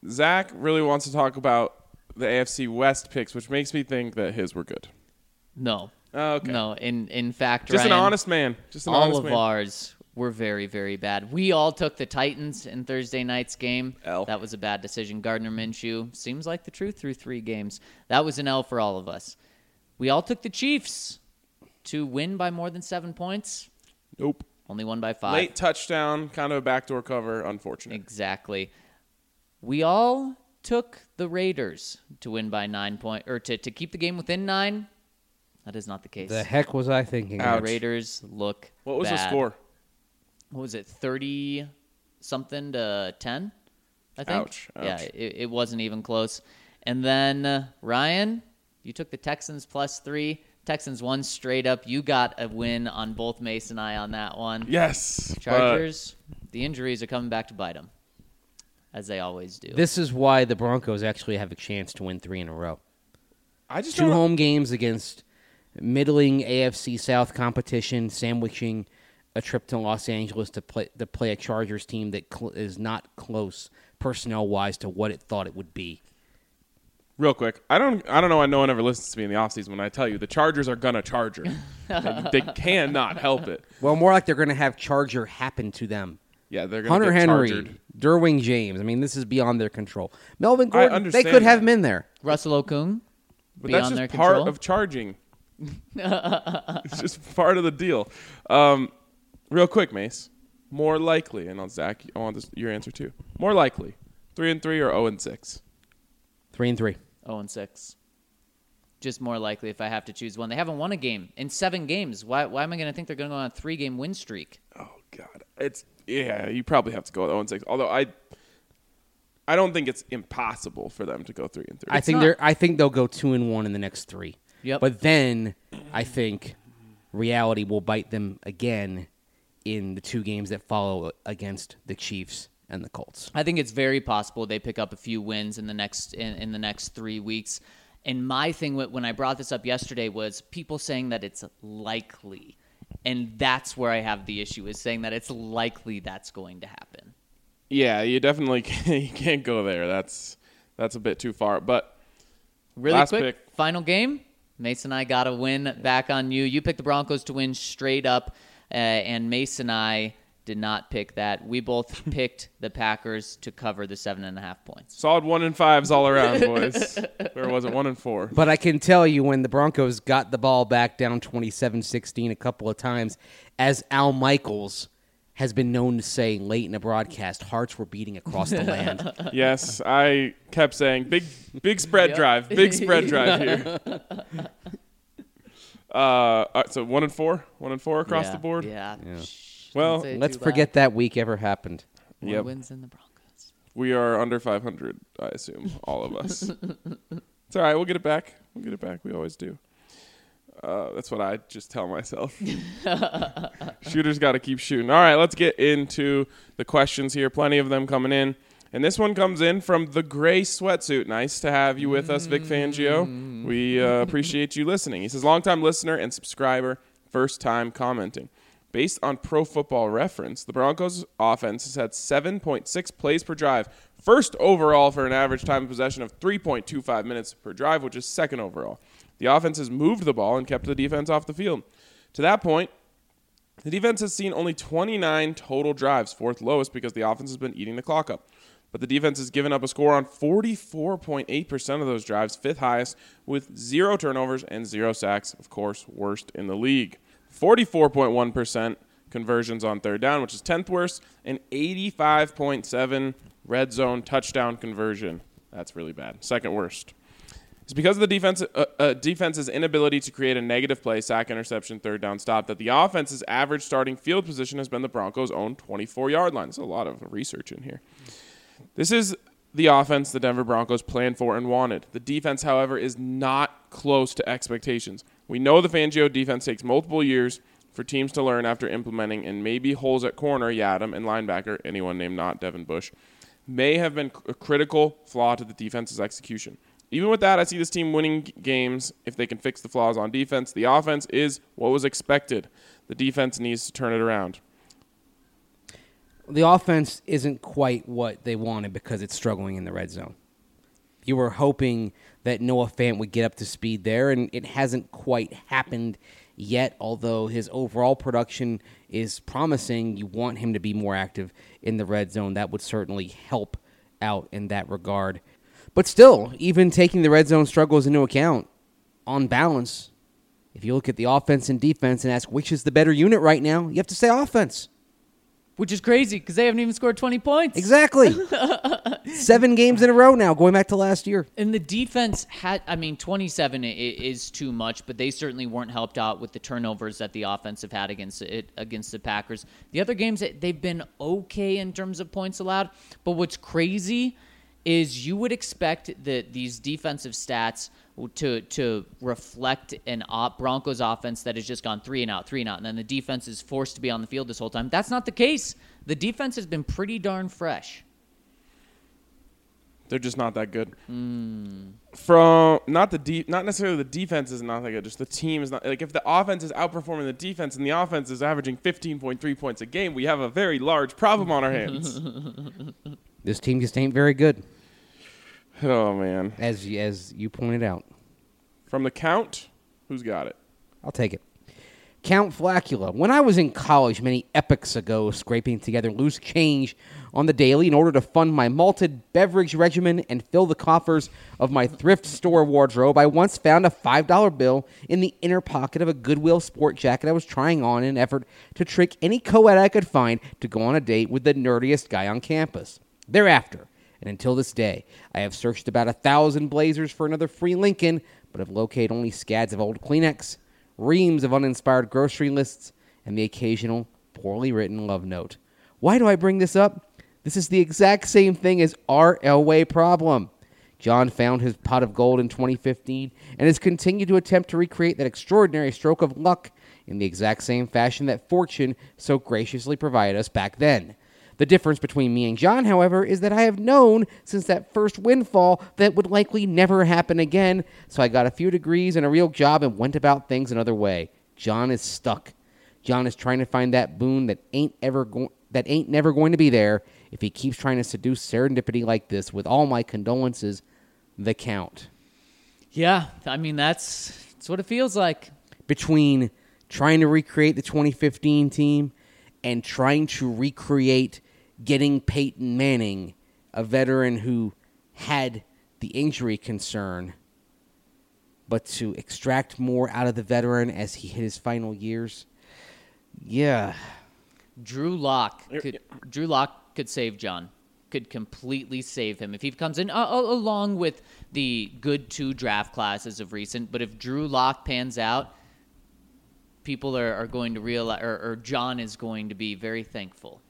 Zach really wants to talk about the A F C West picks, which makes me think that his were good. No. Oh, okay. No, in in fact, just Ryan, an honest man. Just an all honest of man. Ours were very, very bad. We all took the Titans in Thursday night's game. L. That was a bad decision. Gardner Minshew seems like the truth through three games. That was an L for all of us. We all took the Chiefs to win by more than seven points. Nope. Only won by five. Late touchdown, kind of a backdoor cover, unfortunate. Exactly. We all took the Raiders to win by nine points, or to, to keep the game within nine. That is not the case. The heck was I thinking? Ouch. The Raiders look What was bad. The score? What was it, thirty-something to ten, I think? Ouch. Ouch. Yeah, it, it wasn't even close. And then, uh, Ryan, you took the Texans plus three. Texans won straight up. You got a win on both Mace and I on that one. Yes. Chargers, but the injuries are coming back to bite them, as they always do. This is why the Broncos actually have a chance to win three in a row. I just Two don't... home games against middling A F C South competition, sandwiching a trip to Los Angeles to play to play a Chargers team that cl- is not close personnel-wise to what it thought it would be. Real quick, I don't I don't know why no one ever listens to me in the offseason when I tell you the Chargers are going to Charger. they, they cannot help it. Well, more like they're going to have Charger happen to them. Yeah, they're going to Hunter Henry, chargered. Derwin James. I mean, this is beyond their control. Melvin Gordon, they could that. have him in there. Russell Okung, but beyond that's just their part control. Of charging. It's just part of the deal. Um, real quick, Mace. More likely, and on Zach, I want this, your answer too. More likely, three and three or zero and six. Three and three. oh and six. Just more likely if I have to choose one. They haven't won a game in seven games. Why Why am I going to think they're going to go on a three-game win streak? Oh, God. It's Yeah, you probably have to go with oh and six. Although I I don't think it's impossible for them to go three and three. I it's think they're I think they'll go two and one in the next three. Yep. But then I think reality will bite them again in the two games that follow against the Chiefs and the Colts. I think it's very possible they pick up a few wins in the next in, in the next three weeks. And my thing when I brought this up yesterday was people saying that it's likely, and that's where I have the issue is saying that it's likely that's going to happen. Yeah, you definitely can't, you can't go there. That's that's a bit too far. But really last quick, pick. Final game. Mace and I got a win back on you. You picked the Broncos to win straight up, uh, and Mace and I did not pick that. We both picked the Packers to cover the seven and a half points. Solid one and fives all around, boys. Where was it? One and four. But I can tell you when the Broncos got the ball back down twenty-seven sixteen a couple of times, as Al Michaels has been known to say late in a broadcast, hearts were beating across the land. Yes, I kept saying, big big spread yep. drive, big spread drive here. uh, all right, so one and four? One and four across yeah. the board? Yeah. yeah. Well, let's forget loud. That week ever happened. One yep. wins in the Broncos. We are under five hundred, I assume, all of us. It's all right. We'll get it back. We'll get it back. We always do. Uh, that's what I just tell myself. Shooters got to keep shooting. All right, let's get into the questions here. Plenty of them coming in. And this one comes in from the Gray Sweatsuit. Nice to have you with us, Vic Fangio. We uh, appreciate you listening. He says, longtime listener and subscriber, first time commenting. Based on Pro Football Reference, the Broncos' offense has had seven point six plays per drive, first overall for an average time of possession of three point two five minutes per drive, which is second overall. The offense has moved the ball and kept the defense off the field. To that point, The defense has seen only twenty-nine total drives, fourth lowest because the offense has been eating the clock up. But the defense has given up a score on forty-four point eight percent of those drives, fifth highest, with zero turnovers and zero sacks, of course, worst in the league. forty-four point one percent conversions on third down, which is tenth worst, and eighty-five point seven percent red zone touchdown conversion. That's really bad. Second worst. It's because of the defense, uh, uh, defense's inability to create a negative play, sack, interception, third down, stop, that the offense's average starting field position has been the Broncos' own twenty-four-yard line. There's a lot of research in here. This is the offense the Denver Broncos planned for and wanted. The defense, however, is not close to expectations. We know the Fangio defense takes multiple years for teams to learn after implementing, and maybe holes at corner, Yadam, and linebacker, anyone named not Devin Bush, may have been a critical flaw to the defense's execution. Even with that, I see this team winning games if they can fix the flaws on defense. The offense is what was expected. The defense needs to turn it around. The offense isn't quite what they wanted because it's struggling in the red zone. You were hoping that Noah Fant would get up to speed there, and it hasn't quite happened yet, although his overall production is promising. You want him to be more active in the red zone. That would certainly help out in that regard. But still, even taking the red zone struggles into account, on balance, if you look at the offense and defense and ask which is the better unit right now, you have to say offense. Which is crazy because they haven't even scored twenty points. Exactly. Seven games in a row now, going back to last year. And the defense had, I mean, twenty-seven is too much, but they certainly weren't helped out with the turnovers that the offense have had against it against the Packers. The other games, they've been okay in terms of points allowed, but what's crazy is you would expect that these defensive stats to to reflect an op Broncos offense that has just gone three and out, three and out, and then the defense is forced to be on the field this whole time. That's not the case. The defense has been pretty darn fresh. They're just not that good. Mm. From not the de- not necessarily the defense is not that good, just the team is not. Like, if the offense is outperforming the defense and the offense is averaging fifteen point three points a game, we have a very large problem on our hands. This team just ain't very good. Oh, man. As, as you pointed out. From the count, who's got it? I'll take it. Count Flacula. When I was in college many epochs ago, scraping together loose change on the daily in order to fund my malted beverage regimen and fill the coffers of my thrift store wardrobe, I once found a five dollar bill in the inner pocket of a Goodwill sport jacket I was trying on in an effort to trick any co-ed I could find to go on a date with the nerdiest guy on campus. Thereafter, and until this day, I have searched about a thousand blazers for another free Lincoln, but have located only scads of old Kleenex, reams of uninspired grocery lists, and the occasional poorly written love note. Why do I bring this up? This is the exact same thing as our Elway problem. John found his pot of gold in twenty fifteen and has continued to attempt to recreate that extraordinary stroke of luck in the exact same fashion that fortune so graciously provided us back then. The difference between me and John, however, is that I have known since that first windfall that would likely never happen again, so I got a few degrees and a real job and went about things another way. John is stuck. John is trying to find that boon that ain't ever go- that ain't never going to be there if he keeps trying to seduce serendipity like this. With all my condolences, the Count. Yeah, I mean, that's, that's what it feels like. Between trying to recreate the twenty fifteen team and trying to recreate getting Peyton Manning, a veteran who had the injury concern, but to extract more out of the veteran as he hit his final years. Yeah. Drew Lock could, Drew Lock could save John, could completely save him. If he comes in, uh, along with the good two draft classes of recent, but if Drew Lock pans out, people are, are going to realize, or, or John is going to be very thankful.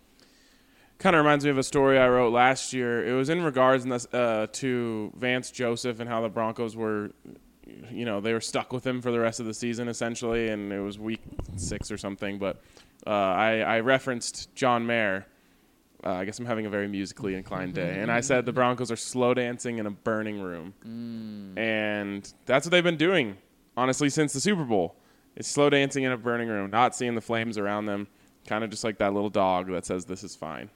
Kind of reminds me of a story I wrote last year. It was in regards uh, to Vance Joseph and how the Broncos were, you know, they were stuck with him for the rest of the season, essentially, and it was week six or something. But uh, I, I referenced John Mayer. Uh, I guess I'm having a very musically inclined day. And I said the Broncos are slow dancing in a burning room. Mm. And that's what they've been doing, honestly, since the Super Bowl. It's slow dancing in a burning room, not seeing the flames around them, kind of just like that little dog that says, this is fine.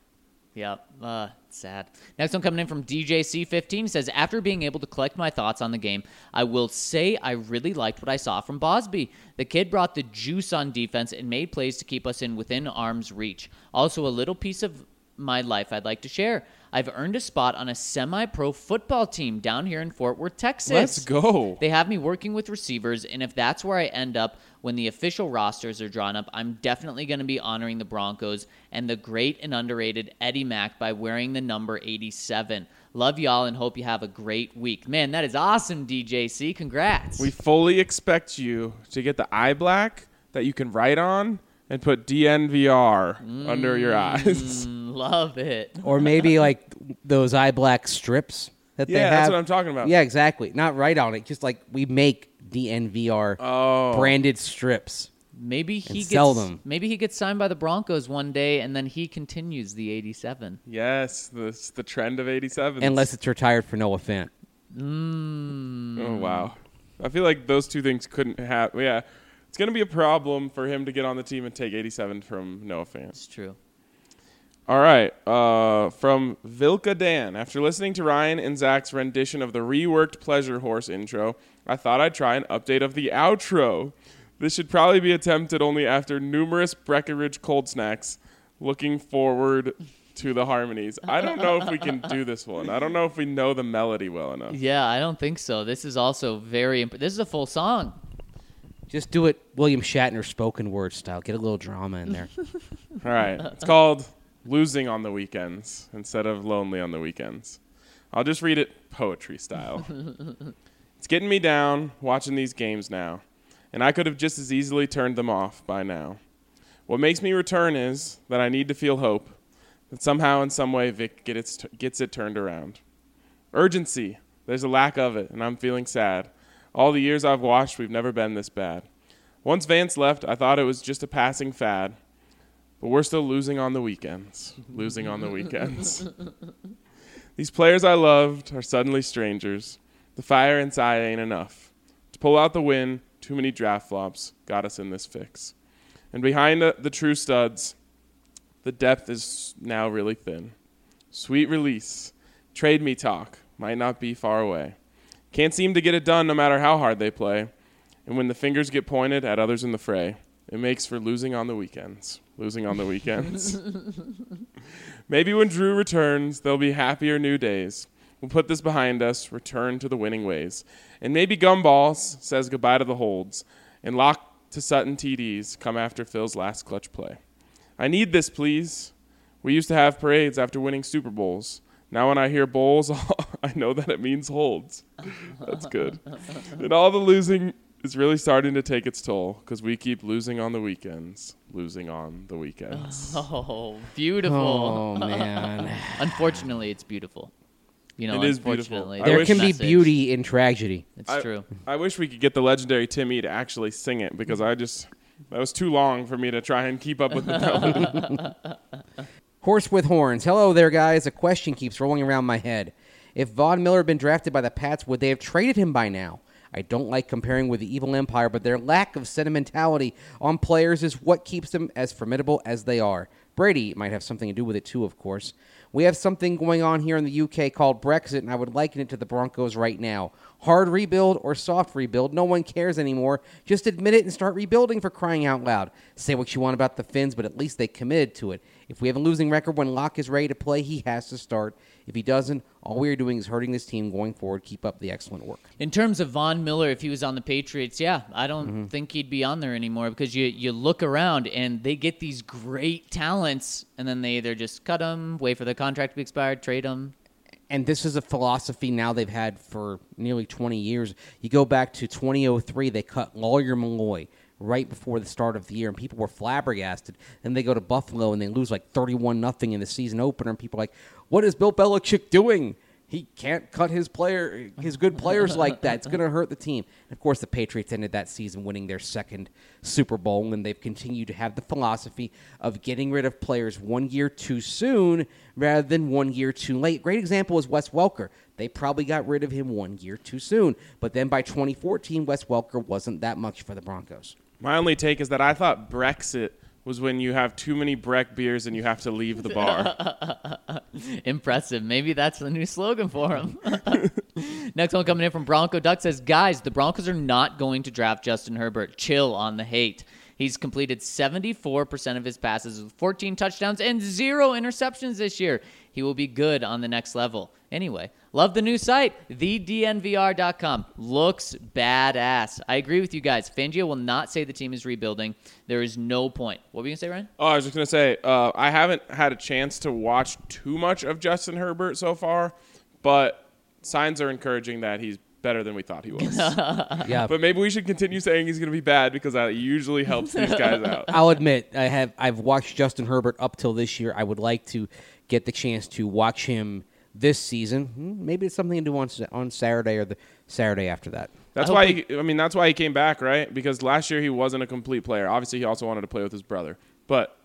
Yeah, uh, sad. Next one coming in from D J C fifteen says, after being able to collect my thoughts on the game, I will say I really liked what I saw from Bosby. The kid brought the juice on defense and made plays to keep us in within arm's reach. Also, a little piece of my life I'd like to share. I've earned a spot on a semi-pro football team down here in Fort Worth, Texas. Let's go. They have me working with receivers, and if that's where I end up when the official rosters are drawn up, I'm definitely going to be honoring the Broncos and the great and underrated Eddie Mack by wearing the number eighty-seven. Love y'all and hope you have a great week. Man, that is awesome, D J C. Congrats. We fully expect you to get the eye black that you can write on and put D N V R mm, under your eyes. Love it. Or maybe like those eye black strips that yeah, they have. Yeah, that's what I'm talking about. Yeah, exactly. Not right on it. Just like we make D N V R oh. branded strips. Maybe he gets sell them. Maybe he gets signed by the Broncos one day, and then he continues the eighty-seven. Yes, that's the trend of eighty-sevens. Unless it's retired for Noah Fant. Mm. Oh wow, I feel like those two things couldn't happen. Yeah. It's going to be a problem for him to get on the team and take eighty-seven from Noah Fant. It's true. All right. Uh, from Vilka Dan. After listening to Ryan and Zach's rendition of the reworked Pleasure Horse intro, I thought I'd try an update of the outro. This should probably be attempted only after numerous Breckenridge cold snacks. Looking forward to the harmonies. I don't know if we can do this one. I don't know if we know the melody well enough. Yeah, I don't think so. This is also very imp- – this is a full song. Just do it William Shatner spoken word style. Get a little drama in there. All right. It's called Losing on the Weekends instead of Lonely on the Weekends. I'll just read it poetry style. It's getting me down watching these games now, and I could have just as easily turned them off by now. What makes me return is that I need to feel hope that somehow in some way Vic get its t- gets it turned around. Urgency. There's a lack of it, and I'm feeling sad. All the years I've watched, we've never been this bad. Once Vance left, I thought it was just a passing fad. But we're still losing on the weekends. Losing on the weekends. These players I loved are suddenly strangers. The fire inside ain't enough. To pull out the win, too many draft flops got us in this fix. And behind the, the true studs, the depth is now really thin. Sweet release. Trade me talk. Might not be far away. Can't seem to get it done no matter how hard they play. And when the fingers get pointed at others in the fray, it makes for losing on the weekends. Losing on the weekends. Maybe when Drew returns, there'll be happier new days. We'll put this behind us, return to the winning ways. And maybe Gumballs says goodbye to the holds. And Lock to Sutton T Ds come after Phil's last clutch play. I need this, please. We used to have parades after winning Super Bowls. Now when I hear bowls, I know that it means holds. That's good. And all the losing is really starting to take its toll because we keep losing on the weekends. Losing on the weekends. Oh, beautiful. Oh, man. Unfortunately, it's beautiful. You know, it is beautiful. There can message. be beauty in tragedy. It's I, true. I wish we could get the legendary Timmy to actually sing it because I just, that was too long for me to try and keep up with the melody. Horse with horns. Hello there, guys. A question keeps rolling around my head. If Von Miller had been drafted by the Pats, would they have traded him by now? I don't like comparing with the evil empire, but their lack of sentimentality on players is what keeps them as formidable as they are. Brady might have something to do with it, too, of course. We have something going on here in the U K called Brexit, and I would liken it to the Broncos right now. Hard rebuild or soft rebuild, no one cares anymore. Just admit it and start rebuilding for crying out loud. Say what you want about the Finns, but at least they committed to it. If we have a losing record when Locke is ready to play, he has to start. If he doesn't, all we are doing is hurting this team going forward. Keep up the excellent work. In terms of Von Miller, if he was on the Patriots, yeah, I don't mm-hmm. think he'd be on there anymore because you, you look around and they get these great talents, and then they either just cut them, wait for the contract to be expired, trade them. And this is a philosophy now they've had for nearly twenty years. You go back to twenty oh three, they cut Lawyer Malloy right before the start of the year, and people were flabbergasted. Then they go to Buffalo, and they lose like thirty-one nothing in the season opener, and people are like, what is Bill Belichick doing? He can't cut his player, his good players like that. It's going to hurt the team. And of course, the Patriots ended that season winning their second Super Bowl, and they've continued to have the philosophy of getting rid of players one year too soon rather than one year too late. Great example is Wes Welker. They probably got rid of him one year too soon, but then by twenty fourteen, Wes Welker wasn't that much for the Broncos. My only take is that I thought Brexit was when you have too many Breck beers and you have to leave the bar. Impressive. Maybe that's the new slogan for him. Next one coming in from Bronco Duck says, guys, the Broncos are not going to draft Justin Herbert. Chill on the hate. He's completed seventy-four percent of his passes with fourteen touchdowns and zero interceptions this year. He will be good on the next level. Anyway, love the new site, the D N V R dot com. Looks badass. I agree with you guys. Fangio will not say the team is rebuilding. There is no point. What were you going to say, Ryan? Oh, I was just going to say, uh, I haven't had a chance to watch too much of Justin Herbert so far, but signs are encouraging that he's better than we thought he was. Yeah. But maybe we should continue saying he's going to be bad because that usually helps these guys out. I'll admit, I have I've watched Justin Herbert up till this year. I would like to get the chance to watch him this season. Maybe it's something to do on, on Saturday or the Saturday after that. That's I why he, I mean that's why he came back, right? Because last year he wasn't a complete player. Obviously, he also wanted to play with his brother. But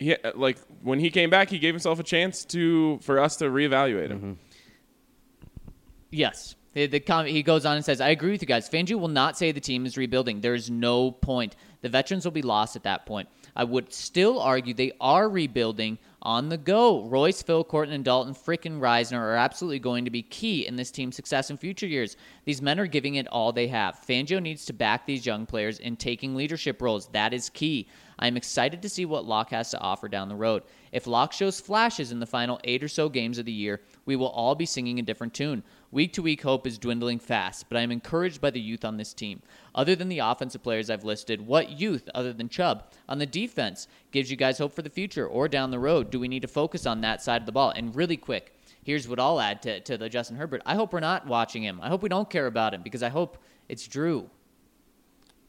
he, like when he came back, he gave himself a chance to for us to reevaluate him. Mm-hmm. Yes. The, the comment, he goes on and says, I agree with you guys. Fangio will not say the team is rebuilding. There is no point. The veterans will be lost at that point. I would still argue they are rebuilding on the go. Royce, Phil, Corton, and Dalton frickin' Risner are absolutely going to be key in this team's success in future years. These men are giving it all they have. Fangio needs to back these young players in taking leadership roles. That is key. I'm excited to see what Lock has to offer down the road. If Lock shows flashes in the final eight or so games of the year, we will all be singing a different tune. Week-to-week hope is dwindling fast, but I am encouraged by the youth on this team. Other than the offensive players I've listed, what youth, other than Chubb, on the defense gives you guys hope for the future or down the road? Do we need to focus on that side of the ball? And really quick, here's what I'll add to, to the Justin Herbert. I hope we're not watching him. I hope we don't care about him because I hope it's Drew.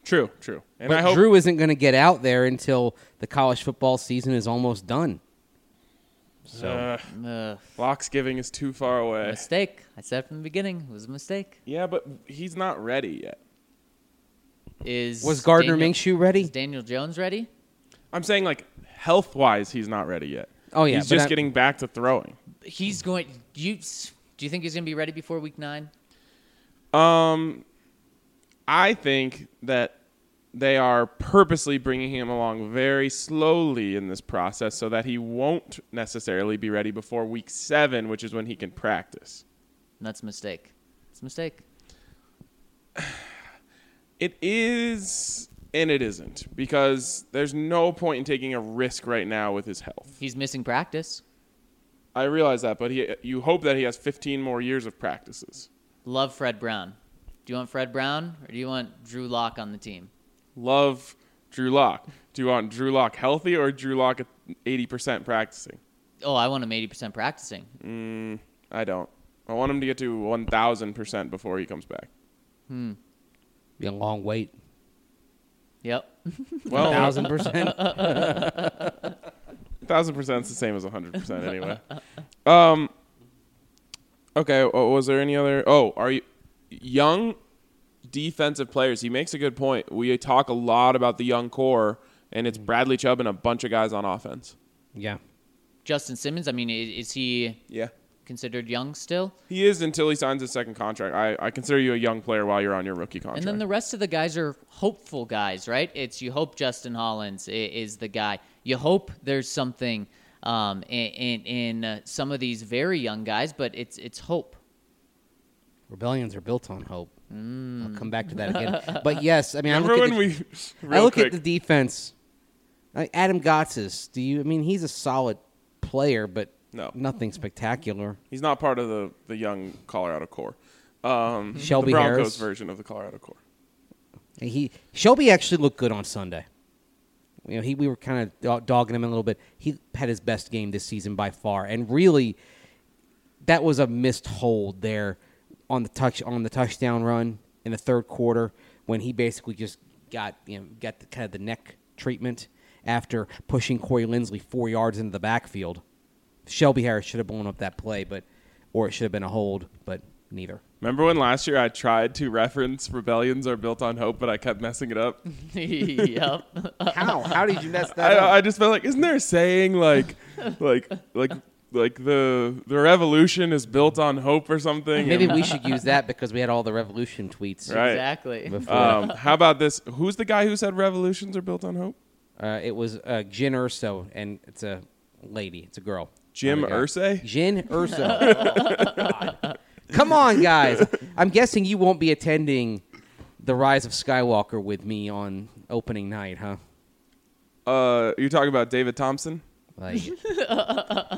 True, true. And but I hope Drew isn't going to get out there until the college football season is almost done. So, uh, uh, Lock's giving is too far away. Mistake. I said from the beginning, it was a mistake. Yeah, but he's not ready yet. Is was Gardner Daniel, Minshew ready? Is Daniel Jones ready? I'm saying, like, health-wise, he's not ready yet. Oh yeah, he's just I'm, getting back to throwing. He's going. You do you think he's going to be ready before week nine? Um, I think that they are purposely bringing him along very slowly in this process so that he won't necessarily be ready before week seven, which is when he can practice. And that's a mistake. It's a mistake. It is and it isn't because there's no point in taking a risk right now with his health. He's missing practice. I realize that, but he, you hope that he has fifteen more years of practices. Love Fred Brown. Do you want Fred Brown or do you want Drew Lock on the team? Love Drew Lock. Do you want Drew Lock healthy or Drew Lock at eighty percent practicing? Oh, I want him eighty percent practicing. Mm, I don't. I want him to get to one thousand percent before he comes back. Hmm. Be a long wait. Yep. Well, one thousand percent. one thousand percent is the same as one hundred percent anyway. Um. Okay, was there any other? Oh, are you young? Defensive players. He makes a good point. We talk a lot about the young core, and it's Bradley Chubb and a bunch of guys on offense. Yeah. Justin Simmons, I mean, is he yeah. considered young still? He is until he signs his second contract. I, I consider you a young player while you're on your rookie contract. And then the rest of the guys are hopeful guys, right? It's you hope Justin Hollins is the guy. You hope there's something um, in, in, in some of these very young guys, but it's it's hope. Rebellions are built on hope. Mm. I'll come back to that again. But, yes, I mean, I look, at the, we, I look at the defense. I, Adam Gotsis, do you – I mean, he's a solid player, but no. nothing spectacular. He's not part of the, the young Colorado Core. Um, Shelby the Broncos Harris. Version of the Colorado Core. And he Shelby actually looked good on Sunday. You know, he we were kind of dogging him a little bit. He had his best game this season by far, and really that was a missed hold there. On the touch on the touchdown run in the third quarter, when he basically just got you know got the, kind of the neck treatment after pushing Corey Linsley four yards into the backfield. Shelby Harris should have blown up that play, but or it should have been a hold, but neither. Remember when last year I tried to reference "Rebellions Are Built on Hope," but I kept messing it up. Yep. How? How did you mess that I, up? I just felt like, isn't there a saying like, like, like? Like the the revolution is built on hope or something. Maybe we should use that because we had all the revolution tweets. Right. Exactly. Um, how about this? Who's the guy who said revolutions are built on hope? Uh, it was uh, Jin Erso, and it's a lady. It's a girl. Jim Irsay? Jin Erso. Oh, come on, guys. I'm guessing you won't be attending The Rise of Skywalker with me on opening night, huh? Uh, you're talking about David Thompson? Like,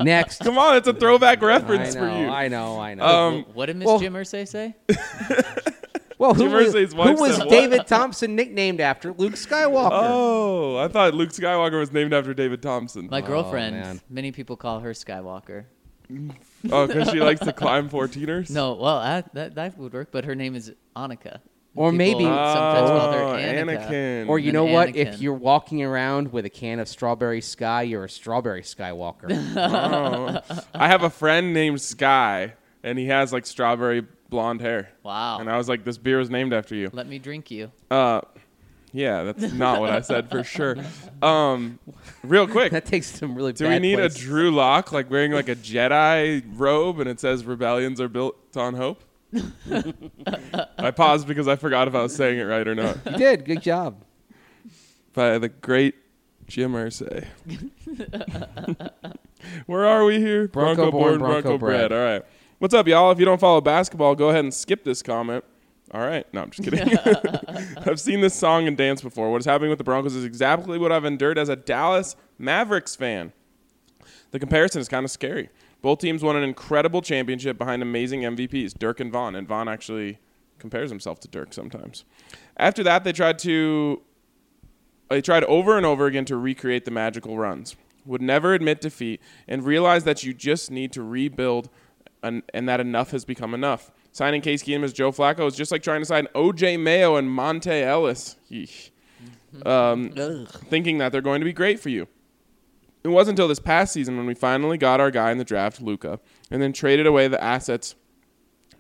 next. Come on, it's a throwback reference know, for you. I know, I know. Um, what did Miss well, Jim Irsay say? Well, who was, who was David Thompson nicknamed after? Luke Skywalker. Oh, I thought Luke Skywalker was named after David Thompson. My girlfriend, oh, many people call her Skywalker. Oh, because she likes to climb fourteeners? No, well, I, that, that would work, but her name is Annika. Or people maybe sometimes oh, call her Annika. Anakin. Or you know Anakin. What? If you're walking around with a can of Strawberry Sky, you're a Strawberry Skywalker. Oh. I have a friend named Sky, and he has like strawberry blonde hair. Wow. And I was like, this beer is named after you. Let me drink you. Uh, yeah, that's not what I said for sure. Um, real quick. That takes some really do bad Do we need places. A Drew Lock, like wearing like a Jedi robe, and it says rebellions are built on hope? I paused because I forgot if I was saying it right or not. You did. Good job. By the great Jim Irsay. Where are we here? Bronco, Bronco born, Bronco, Bronco bred. All right. What's up, y'all? If you don't follow basketball, go ahead and skip this comment. All right. No, I'm just kidding. I've seen this song and dance before. What is happening with the Broncos is exactly what I've endured as a Dallas Mavericks fan. The comparison is kind of scary. Both teams won an incredible championship behind amazing M V Ps, Dirk and Von. And Von actually compares himself to Dirk sometimes. After that, they tried to they tried over and over again to recreate the magical runs, would never admit defeat, and realized that you just need to rebuild and, and that enough has become enough. Signing Case Keenum as Joe Flacco is just like trying to sign O J Mayo and Monte Ellis, um, thinking that they're going to be great for you. It wasn't until this past season when we finally got our guy in the draft, Luka, and then traded away the assets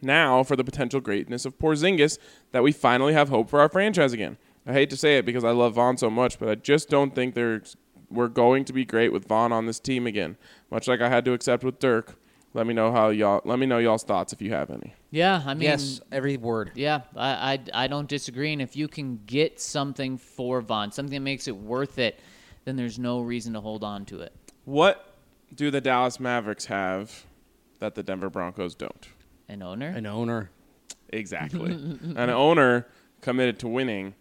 now for the potential greatness of Porzingis that we finally have hope for our franchise again. I hate to say it because I love Vaughn so much, but I just don't think there's, we're going to be great with Vaughn on this team again, much like I had to accept with Dirk. Let me know how y'all. Let me know y'all's thoughts if you have any. Yeah, I mean, yes, every word. Yeah, I, I, I don't disagree. And if you can get something for Vaughn, something that makes it worth it, then there's no reason to hold on to it. What do the Dallas Mavericks have that the Denver Broncos don't? An owner? An owner. Exactly. An owner committed to winning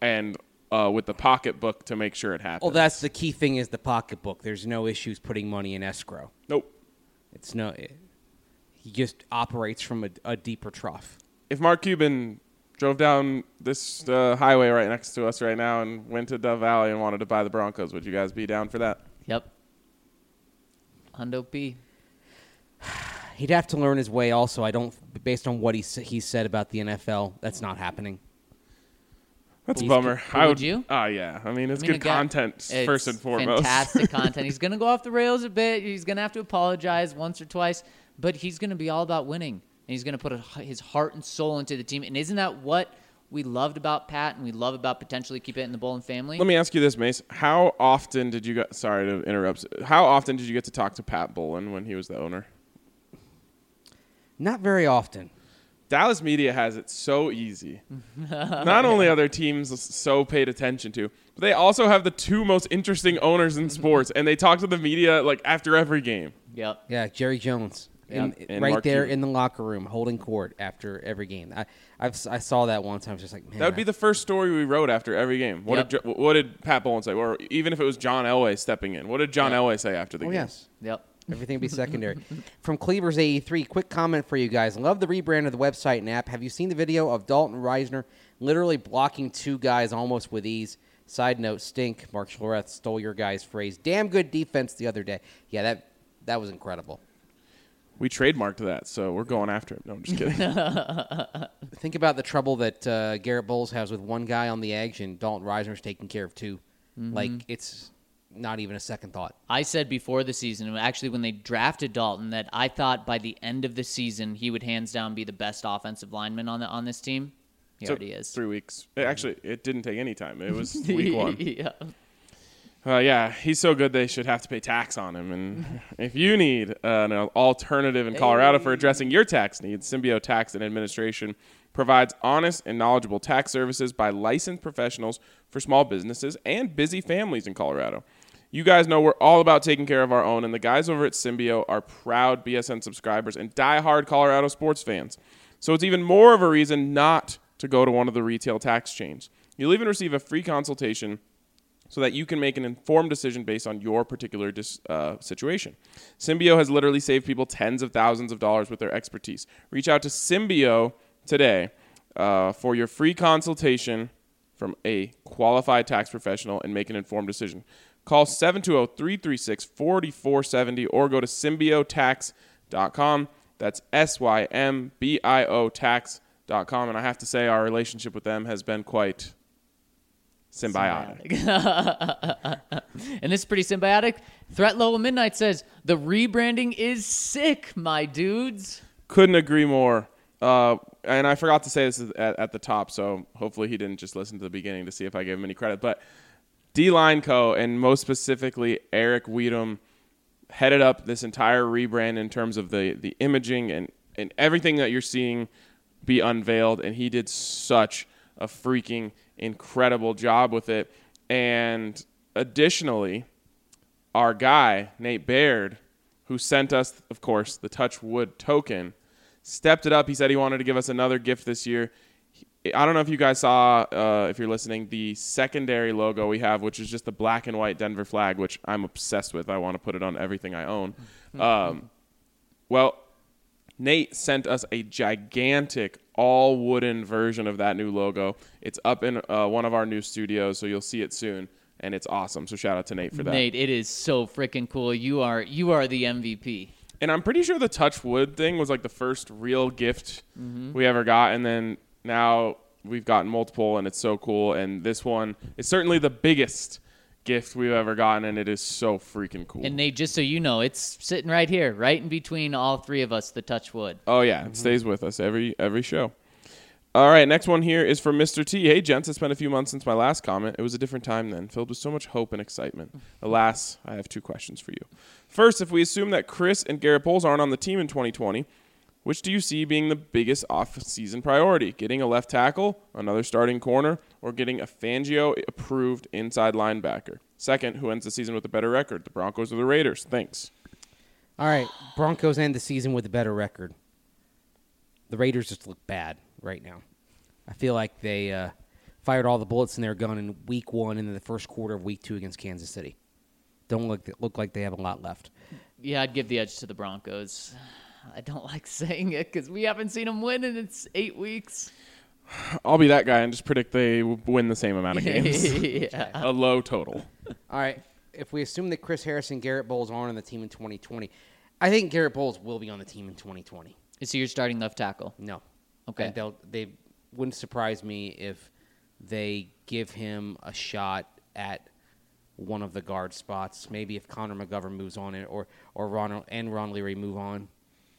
and uh, with the pocketbook to make sure it happens. Well, that's the key thing is the pocketbook. There's no issues putting money in escrow. Nope. It's no. It, he just operates from a, a deeper trough. If Mark Cuban drove down this uh, highway right next to us right now and went to Dove Valley and wanted to buy the Broncos, would you guys be down for that? Yep. Hundo P. He'd have to learn his way also. I don't, based on what he he said about the N F L, that's not happening. That's a bummer. Would, I would you? Oh, uh, yeah. I mean, it's I mean, good again, content, it's first and foremost. Fantastic content. He's going to go off the rails a bit. He's going to have to apologize once or twice, but he's going to be all about winning. And he's going to put a, his heart and soul into the team. And isn't that what we loved about Pat and we love about potentially keep it in the Bolin family? Let me ask you this, Mace. How often did you get – sorry to interrupt. How often did you get to talk to Pat Bolin when he was the owner? Not very often. Dallas media has it so easy. Not only are their teams so paid attention to, but they also have the two most interesting owners in sports, and they talk to the media like after every game. Yep. Yeah, Jerry Jones. In, yeah, right Mark there Cuban. In the locker room, holding court after every game. I I've, I saw that one time. I was just like, man. That would I, be the first story we wrote after every game. What, yep. did, what did Pat Bolin say? Or even if it was John Elway stepping in, what did John yep. Elway say after the oh, game? Yes. Yep. Everything would be secondary. From Cleaver's eighty-three, quick comment for you guys. Love the rebrand of the website and app. Have you seen the video of Dalton Risner literally blocking two guys almost with ease? Side note, stink. Mark Schlereth stole your guy's phrase. Damn good defense the other day. Yeah, that that was incredible. We trademarked that, so we're going after him. No, I'm just kidding. Think about the trouble that uh, Garrett Bowles has with one guy on the edge, and Dalton Risner's taking care of two. Mm-hmm. Like, it's not even a second thought. I said before the season, actually when they drafted Dalton, that I thought by the end of the season he would hands down be the best offensive lineman on the, on this team. He so already is. Three weeks. Actually, it didn't take any time. It was week one. Yeah. Uh, yeah, he's so good they should have to pay tax on him. And if you need uh, an alternative in Colorado hey. for addressing your tax needs, Symbio Tax and Administration provides honest and knowledgeable tax services by licensed professionals for small businesses and busy families in Colorado. You guys know we're all about taking care of our own, and the guys over at Symbio are proud B S N subscribers and diehard Colorado sports fans. So it's even more of a reason not to go to one of the retail tax chains. You'll even receive a free consultation so that you can make an informed decision based on your particular dis, uh, situation. Symbio has literally saved people tens of thousands of dollars with their expertise. Reach out to Symbio today uh, for your free consultation from a qualified tax professional and make an informed decision. Call seven two zero, three three six, four four seven zero or go to symbio tax dot com. That's S Y M B I O tax dot com. And I have to say our relationship with them has been quite... symbiotic. And this is pretty symbiotic. Threat Level Midnight says, the rebranding is sick, my dudes. Couldn't agree more. Uh, and I forgot to say this at, at the top, so hopefully he didn't just listen to the beginning to see if I gave him any credit. But D-Line Co., and most specifically Eric Weedham, headed up this entire rebrand in terms of the, the imaging and, and everything that you're seeing be unveiled. And he did such a freaking incredible job with it. And additionally, our guy Nate Baird, who sent us, of course, the Touch Wood token, stepped it up. He said he wanted to give us another gift this year. I don't know if you guys saw, uh if you're listening, the secondary logo we have, which is just the black and white Denver flag, which I'm obsessed with. I want to put it on everything I own. Um well, Nate sent us a gigantic all-wooden version of that new logo. It's up in uh, one of our new studios, so you'll see it soon, and it's awesome. So shout out to Nate for that. Nate, it is so freaking cool. You are you are the M V P. And I'm pretty sure the Touch Wood thing was like the first real gift mm-hmm. we ever got, and then now we've gotten multiple, and it's so cool. And this one is certainly the biggest gift we've ever gotten, and it is so freaking cool. And Nate, just so you know, it's sitting right here, right in between all three of us, the Touch Wood. Oh yeah, mm-hmm. It stays with us every every show. All right, next one here is from Mister T. Hey gents, it's been a few months since my last comment. It was a different time then, filled with so much hope and excitement. Alas, I have two questions for you. First, if we assume that Chris and Garrett Bowles aren't on the team in twenty twenty, which do you see being the biggest off-season priority? Getting a left tackle, another starting corner, or getting a Fangio-approved inside linebacker? Second, who ends the season with a better record, the Broncos or the Raiders? Thanks. All right, Broncos end the season with a better record. The Raiders just look bad right now. I feel like they uh, fired all the bullets in their gun in week one and then the first quarter of week two against Kansas City. Don't look, look like they have a lot left. Yeah, I'd give the edge to the Broncos. I don't like saying it because we haven't seen them win in it's eight weeks. I'll be that guy and just predict they win the same amount of games. Yeah. A low total. All right. If we assume that Chris Harris and Garrett Bowles aren't on the team in twenty twenty, I think Garrett Bowles will be on the team in twenty twenty. So you're starting left tackle? No. Okay. They'll, they wouldn't surprise me if they give him a shot at one of the guard spots. Maybe if Connor McGovern moves on or, or Ron and Ron Leary move on.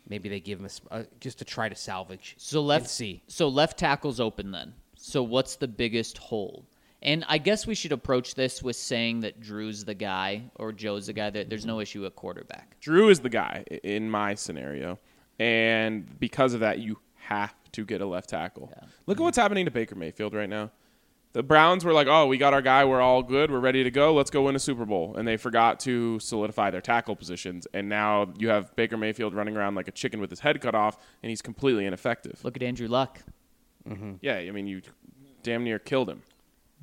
Maybe they give him a, uh, just to try to salvage. So left, see. So left tackle's open then. So what's the biggest hole? And I guess we should approach this with saying that Drew's the guy or Joe's the guy. That there's no issue at quarterback. Drew is the guy in my scenario, and because of that, you have to get a left tackle. Yeah. Look at what's happening to Baker Mayfield right now. The Browns were like, oh, we got our guy. We're all good. We're ready to go. Let's go win a Super Bowl. And they forgot to solidify their tackle positions. And now you have Baker Mayfield running around like a chicken with his head cut off, and he's completely ineffective. Look at Andrew Luck. Mm-hmm. Yeah, I mean, you damn near killed him.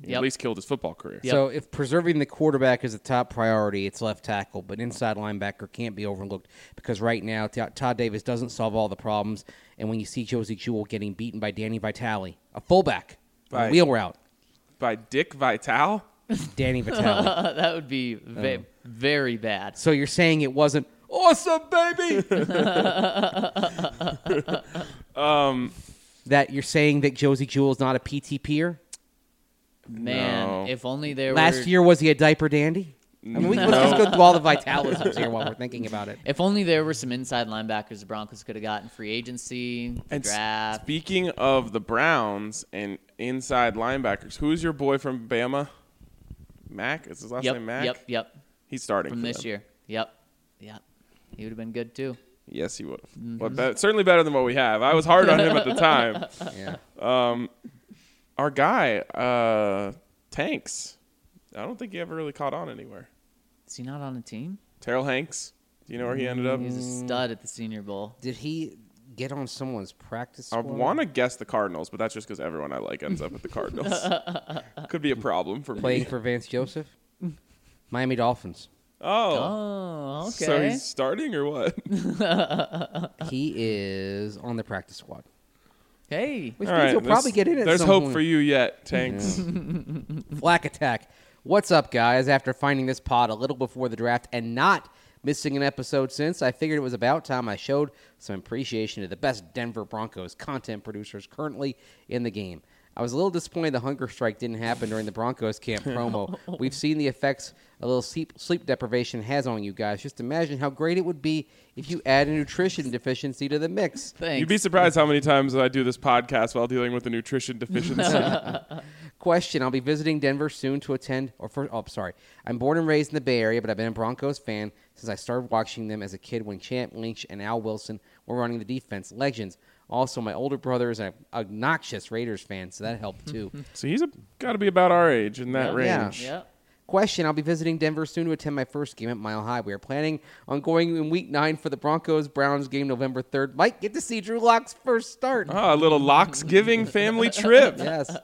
You yep. at least killed his football career. Yep. So if preserving the quarterback is the top priority, it's left tackle. But inside linebacker can't be overlooked because right now Todd Davis doesn't solve all the problems. And when you see Josie Jewell getting beaten by Danny Vitale, a fullback, by a wheel route. By Dick Vitale? Danny Vitale. That would be ve- oh. very bad. So you're saying it wasn't awesome, baby? um, that you're saying that Josie Jewell's not a P T P'er? Man, no. If only there Last were... Last year, was he a diaper dandy? No. I mean, we can just go through all the vitalisms here while we're thinking about it. If only there were some inside linebackers the Broncos could have gotten free agency, and draft. Speaking of the Browns and inside linebackers, who's your boy from Bama? Mack? Is his last yep, name Mack? Yep, yep. He's starting From for this them. year. Yep, yep. He would have been good, too. Yes, he would have. Mm-hmm. Well, be- certainly better than what we have. I was hard on him at the time. Yeah. Um, our guy, uh, Tanks, I don't think he ever really caught on anywhere. Is he not on a team? Terrell Hanks. Do you know where he ended up? He's a stud at the Senior Bowl. Did he get on someone's practice squad? I want to guess the Cardinals, but that's just because everyone I like ends up with the Cardinals. Could be a problem for me. Playing for Vance Joseph? Miami Dolphins. Oh. Oh, okay. So he's starting or what? He is on the practice squad. Hey. Which All means right. he'll probably get in at There's some hope point. For you yet, Tanks. Yeah. Flak attack. What's up, guys? After finding this pod a little before the draft and not missing an episode since, I figured it was about time I showed some appreciation to the best Denver Broncos content producers currently in the game. I was a little disappointed the hunger strike didn't happen during the Broncos camp promo. We've seen the effects a little sleep, sleep deprivation has on you guys. Just imagine how great it would be if you add a nutrition deficiency to the mix. Thanks. You'd be surprised how many times I do this podcast while dealing with a nutrition deficiency. Question, I'll be visiting Denver soon to attend, or for, oh, sorry. I'm born and raised in the Bay Area, but I've been a Broncos fan since I started watching them as a kid when Champ Lynch and Al Wilson were running the defense. Legends. Also, my older brother is an obnoxious Raiders fan, so that helped too. So he's got to be about our age in that yeah, range. Yeah. Yeah. Question, I'll be visiting Denver soon to attend my first game at Mile High. We are planning on going in week nine for the Broncos-Browns game November third. Might get to see Drew Lock's first start. Oh, a little Locks-giving family trip. Yes.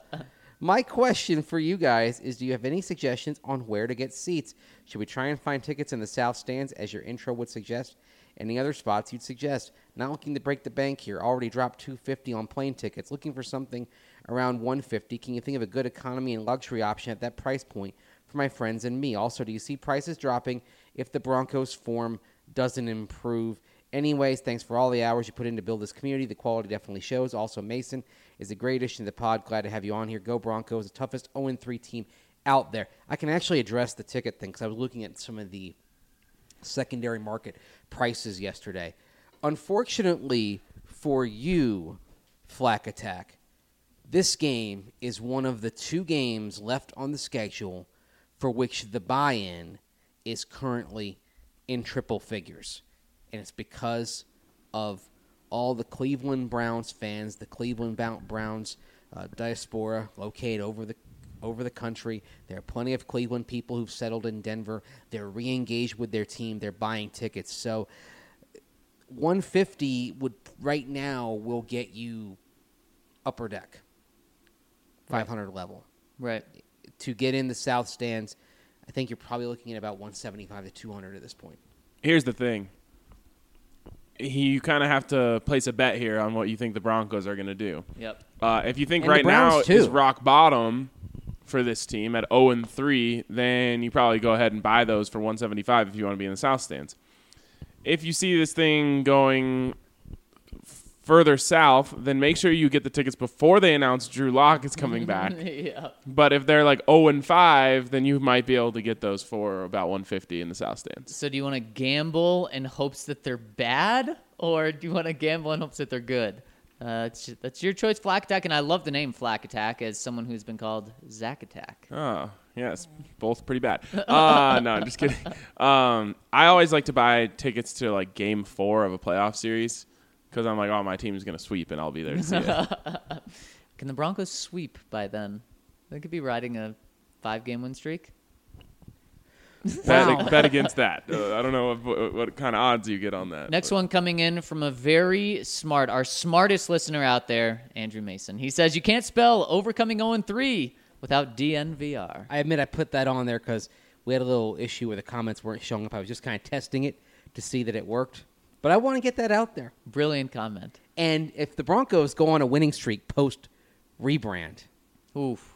My question for you guys is, do you have any suggestions on where to get seats? Should we try and find tickets in the South Stands, as your intro would suggest? Any other spots you'd suggest? Not looking to break the bank here. Already dropped two hundred fifty dollars on plane tickets. Looking for something around one hundred fifty dollars. Can you think of a good economy and luxury option at that price point for my friends and me? Also, do you see prices dropping if the Broncos' form doesn't improve? Anyways, thanks for all the hours you put in to build this community. The quality definitely shows. Also, Mason is a great addition to the pod. Glad to have you on here. Go Broncos, the toughest oh and three team out there. I can actually address the ticket thing because I was looking at some of the secondary market prices yesterday. Unfortunately for you, Flak Attack, this game is one of the two games left on the schedule for which the buy-in is currently in triple figures. And it's because of all the Cleveland Browns fans, the Cleveland Browns uh, diaspora located over the over the country. There are plenty of Cleveland people who've settled in Denver. They're re-engaged with their team. They're buying tickets. So one hundred fifty would right now will get you upper deck, five hundred right. level. Right. To get in the South Stands, I think you're probably looking at about one seventy-five to two hundred at this point. Here's the thing. You kind of have to place a bet here on what you think the Broncos are going to do. Yep. Uh, if you think and right now too. is rock bottom for this team at oh and three, then you probably go ahead and buy those for one seventy-five if you want to be in the South Stands. If you see this thing going further south, then make sure you get the tickets before they announce Drew Lock is coming back. Yeah. But if they're like oh and five, then you might be able to get those for about one hundred fifty in the South Stands. So do you want to gamble in hopes that they're bad, or do you want to gamble in hopes that they're good? Uh, it's, that's your choice, Flak Attack, and I love the name Flak Attack as someone who's been called Zack Attack. Oh, yes, both pretty bad. Uh, no, I'm just kidding. Um, I always like to buy tickets to like game four of a playoff series because I'm like, oh, my team's going to sweep, and I'll be there to see it. Can the Broncos sweep by then? They could be riding a five-game win streak. Wow. Bet, bet against that. Uh, I don't know what, what kind of odds you get on that. Next but. one coming in from a very smart, our smartest listener out there, Andrew Mason. He says, you can't spell overcoming oh and three without D N V R. I admit I put that on there because we had a little issue where the comments weren't showing up. I was just kind of testing it to see that it worked. But I want to get that out there. Brilliant comment. And if the Broncos go on a winning streak post-rebrand, oof,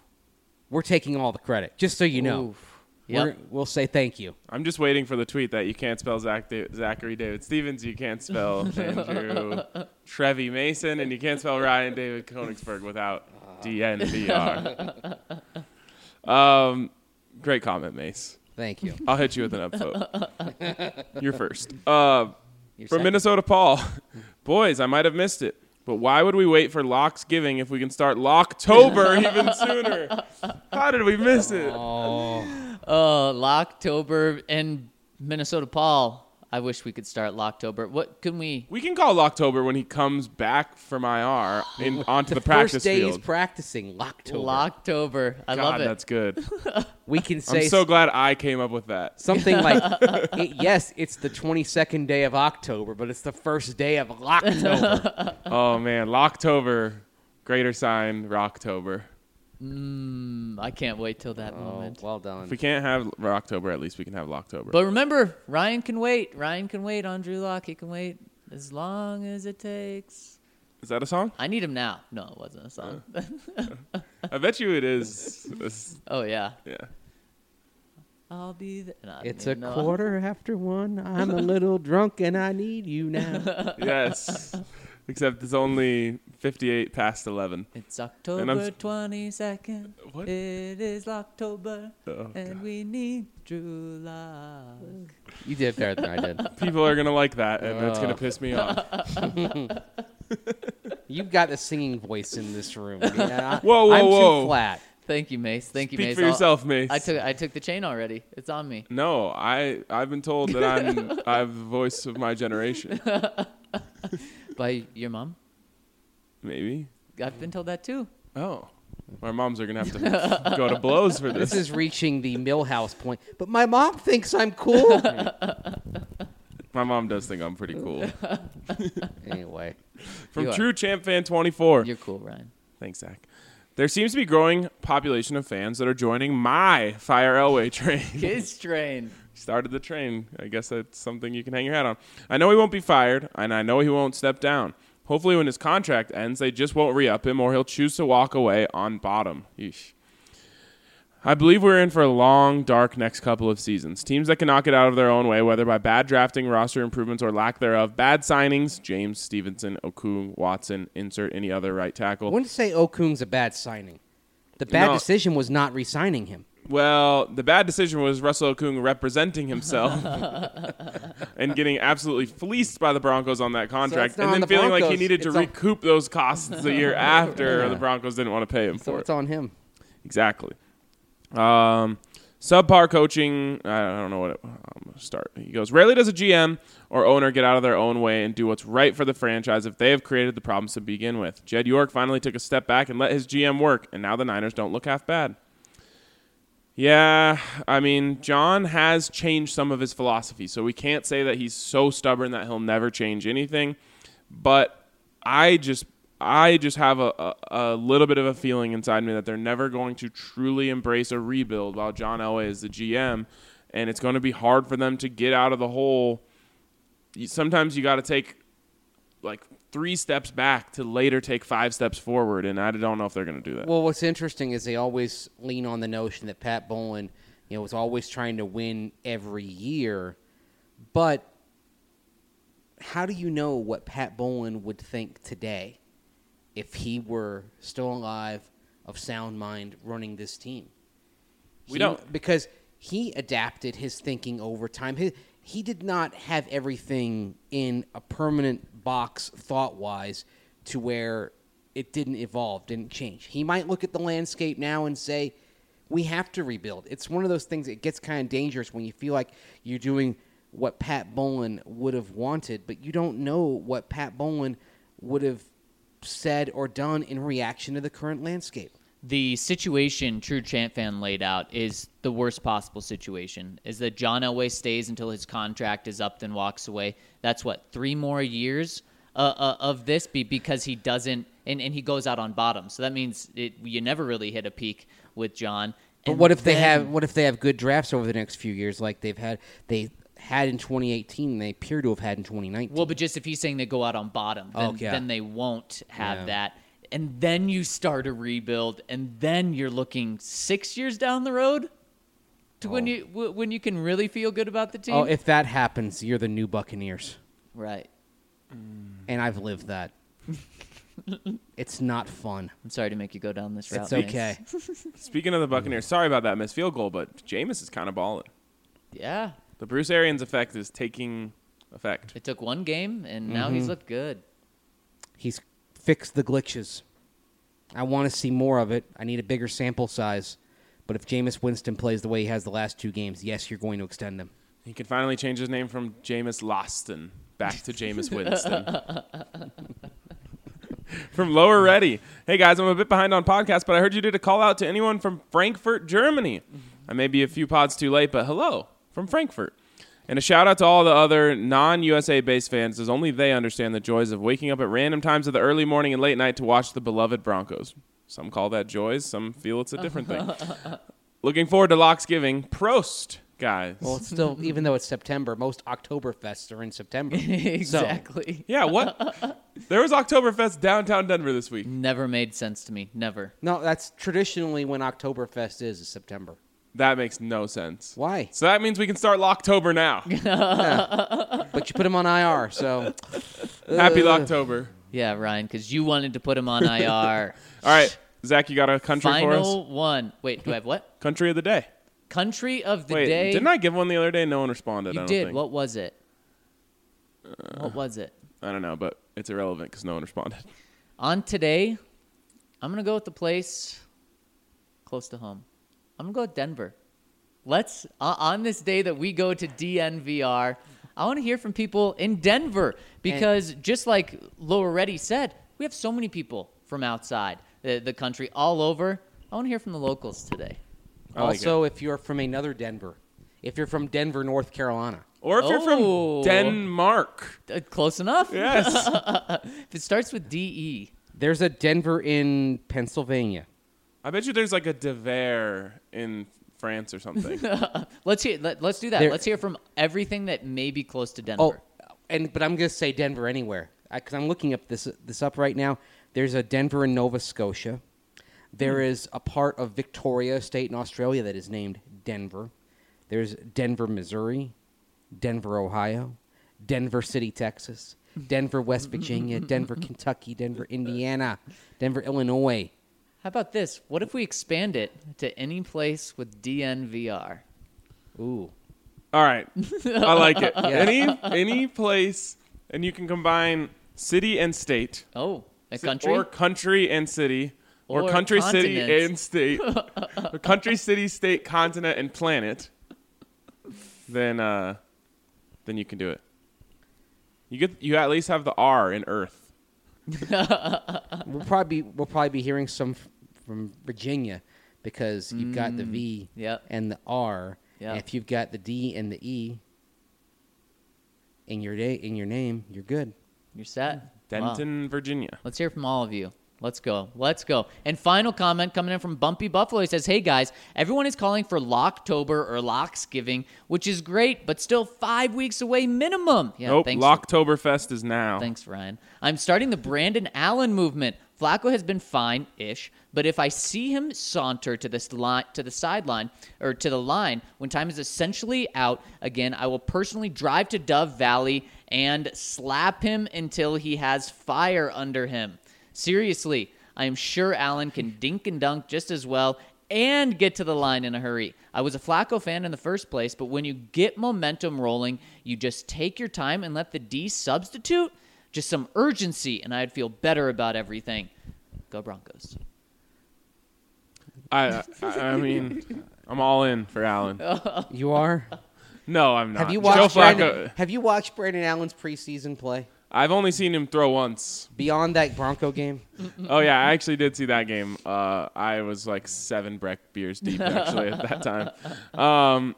we're taking all the credit, just so you know. Oof. Yep. We'll say thank you. I'm just waiting for the tweet that you can't spell Zach da- Zachary David Stevens, you can't spell Andrew Trevi Mason, and you can't spell Ryan David Konigsberg without uh. D N V R. um, great comment, Mace. Thank you. I'll hit you with an upvote. You're first. Uh, You're from second. Minnesota Paul. Boys, I might have missed it, but why would we wait for Locks Giving if we can start Locktober even sooner? How did we miss it? Oh. Oh, Locktober and Minnesota Paul. I wish we could start Locktober. What can we? We can call Locktober when he comes back from I R in, onto the, the practice first day field. He's practicing Locktober. Locktober. I God, love it. That's good. We can say. I'm so glad I came up with that. Something like, it, yes, it's the twenty-second day of October, but it's the first day of Locktober. Oh man, Locktober, greater sign, Rocktober. Mm, I can't wait till that oh, moment. Well done. If we can't have Rocktober, at least we can have Locktober. But remember, Ryan can wait. Ryan can wait on Drew Lock. He can wait as long as it takes. Is that a song? I need him now. No, it wasn't a song. Uh, I bet you it is. It's, oh, yeah. Yeah. I'll be there. No, it's a know. quarter after one. I'm a little drunk and I need you now. Yes. Except it's only fifty-eight past eleven. It's October twenty-second. What? It is Locktober, oh, and God. we need Drew Lock. You did better than I did. People are going to like that, and it's oh. going to piss me off. You've got a singing voice in this room. Yeah, I, whoa, whoa, I'm whoa. too flat. Thank you, Mace. Thank Speak you, Mace. Speak for I'll, yourself, Mace. I took I took the chain already. It's on me. No, I, I've been told that I'm I have the voice of my generation. By your mom? Maybe. I've been told that too. Oh. Our moms are going to have to go to blows for this. This is reaching the Millhouse point. But my mom thinks I'm cool. My mom does think I'm pretty cool. Anyway. From True Champ Fan twenty-four. You're cool, Ryan. Thanks, Zach. There seems to be growing population of fans that are joining my Fire Elway train. His train. Started the train. I guess that's something you can hang your hat on. I know he won't be fired, and I know he won't step down. Hopefully when his contract ends, they just won't re-up him, or he'll choose to walk away on bottom. Yeesh. I believe we're in for a long, dark next couple of seasons. Teams that can knock it out of their own way, whether by bad drafting, roster improvements, or lack thereof. Bad signings, James, Stevenson, Okung, Watson, insert any other right tackle. I wouldn't say Okung's a bad signing. The bad no. decision was not re-signing him. Well, the bad decision was Russell Okung representing himself and getting absolutely fleeced by the Broncos on that contract, so and then the feeling Broncos. like he needed to it's recoup on... those costs the year after, yeah. or the Broncos didn't want to pay him so for it. So it's on him. Exactly. Um, subpar coaching, I don't know what it, I'm going to start. He goes, rarely does a G M or owner get out of their own way and do what's right for the franchise if they have created the problems to begin with. Jed York finally took a step back and let his G M work, and now the Niners don't look half bad. Yeah, I mean, John has changed some of his philosophy, so we can't say that he's so stubborn that he'll never change anything. But I just I just have a, a, a little bit of a feeling inside me that they're never going to truly embrace a rebuild while John Elway is the G M, and it's going to be hard for them to get out of the hole. Sometimes you got to take like three steps back to later take five steps forward, and I don't know if they're going to do that. Well, what's interesting is they always lean on the notion that Pat Bowlen, you know, was always trying to win every year, but how do you know what Pat Bowlen would think today if he were still alive, of sound mind, running this team? We he, don't. Because he adapted his thinking over time. His, he did not have everything in a permanent box thought-wise to where it didn't evolve, didn't change. He might look at the landscape now and say, we have to rebuild. It's one of those things that gets kind of dangerous when you feel like you're doing what Pat Bowlen would have wanted, but you don't know what Pat Bowlen would have said or done in reaction to the current landscape. The situation True Chant Fan laid out is the worst possible situation, is that John Elway stays until his contract is up, then walks away. That's what, three more years uh, uh, of this be because he doesn't, and, and he goes out on bottom. So that means it, you never really hit a peak with John. But and what if then, they have what if they have good drafts over the next few years like they've had they had in twenty eighteen and they appear to have had in twenty nineteen? Well, but just if he's saying they go out on bottom, then, oh, yeah. then they won't have yeah. that. And then you start a rebuild, and then you're looking six years down the road to oh. when you w- when you can really feel good about the team. Oh, if that happens, you're the new Buccaneers. Right. Mm. And I've lived that. It's not fun. I'm sorry to make you go down this route. It's okay. Speaking of the Buccaneers, sorry about that missed field goal, but Jameis is kind of balling. Yeah. The Bruce Arians effect is taking effect. It took one game, and mm-hmm. now he's looked good. He's... Fix the glitches. I want to see more of it. I need a bigger sample size. But if Jameis Winston plays the way he has the last two games, yes, you're going to extend him. He could finally change his name from Jameis Loston back to Jameis Winston. From Lower Ready. Hey, guys, I'm a bit behind on podcasts, but I heard you did a call out to anyone from Frankfurt, Germany. I may be a few pods too late, but hello from Frankfurt. And a shout out to all the other non-U S A-based fans, as only they understand the joys of waking up at random times of the early morning and late night to watch the beloved Broncos. Some call that joys, some feel it's a different thing. Looking forward to Locksgiving. Prost, guys. Well, it's still, even though it's September, most Oktoberfests are in September. Exactly. So, yeah, what? There was Oktoberfest downtown Denver this week. Never made sense to me. Never. No, that's traditionally when Oktoberfest is, is September. That makes no sense. Why? So that means we can start Locktober now. Yeah. But you put him on I R, so. Happy Locktober. Yeah, Ryan, because you wanted to put him on I R. All right, Zach, you got a country Final for us? Final one. Wait, do I have what? Country of the day. Country of the Wait, day. Wait, didn't I give one the other day? No one responded. You I don't did. Think. What was it? Uh, what was it? I don't know, but it's irrelevant because no one responded. On today, I'm going to go with the place close to home. I'm going to go with Denver. Let's, uh, on this day that we go to D N V R, I want to hear from people in Denver because and, just like Lower Ready said, we have so many people from outside the, the country all over. I want to hear from the locals today. I also, like if you're from another Denver, if you're from Denver, North Carolina. Or if oh, you're from Denmark. Uh, close enough. Yes. If it starts with D E. There's a Denver in Pennsylvania. I bet you there's like a Devere in France or something. let's hear, let, let's do that. There, let's hear from everything that may be close to Denver. Oh, and but I'm going to say Denver anywhere because I'm looking up this this up right now. There's a Denver in Nova Scotia. There is a part of Victoria State in Australia that is named Denver. There's Denver, Missouri, Denver, Ohio, Denver City, Texas, Denver, West Virginia, Denver, Kentucky, Denver, Indiana, Denver, Illinois. How about this? What if we expand it to any place with D N V R? Ooh. All right. I like it. Yeah. Any any place, and you can combine city and state. Oh, a country? Or country and city. Or, or country, continent. City, and state. Or country, city, state, continent, and planet. Then uh, then you can do it. You get you at least have the R in Earth. we'll probably we'll probably be hearing some f- from Virginia because you've mm, got the V yep. and the R. Yep. And if you've got the D and the E in your day in your name, you're good. You're set. Denton, wow. Virginia. Let's hear from all of you. Let's go. Let's go. And final comment coming in from Bumpy Buffalo. He says, hey, guys, everyone is calling for Locktober or Locksgiving, which is great, but still five weeks away minimum. Yeah, nope, Locktoberfest is now. Thanks, Ryan. I'm starting the Brandon Allen movement. Flacco has been fine-ish, but if I see him saunter to this line, to the sideline or to the line when time is essentially out, again, I will personally drive to Dove Valley and slap him until he has fire under him. Seriously, I am sure Allen can dink and dunk just as well and get to the line in a hurry. I was a Flacco fan in the first place, but when you get momentum rolling, you just take your time and let the D substitute. Just some urgency, and I'd feel better about everything. Go Broncos. I I, I mean, I'm all in for Allen. You are? No, I'm not. Have you watched Joe Flacco? Have you watched Brandon Allen's preseason play? I've only seen him throw once. Beyond that Bronco game? Oh, yeah. I actually did see that game. Uh, I was like seven Breck beers deep, actually, at that time. Um,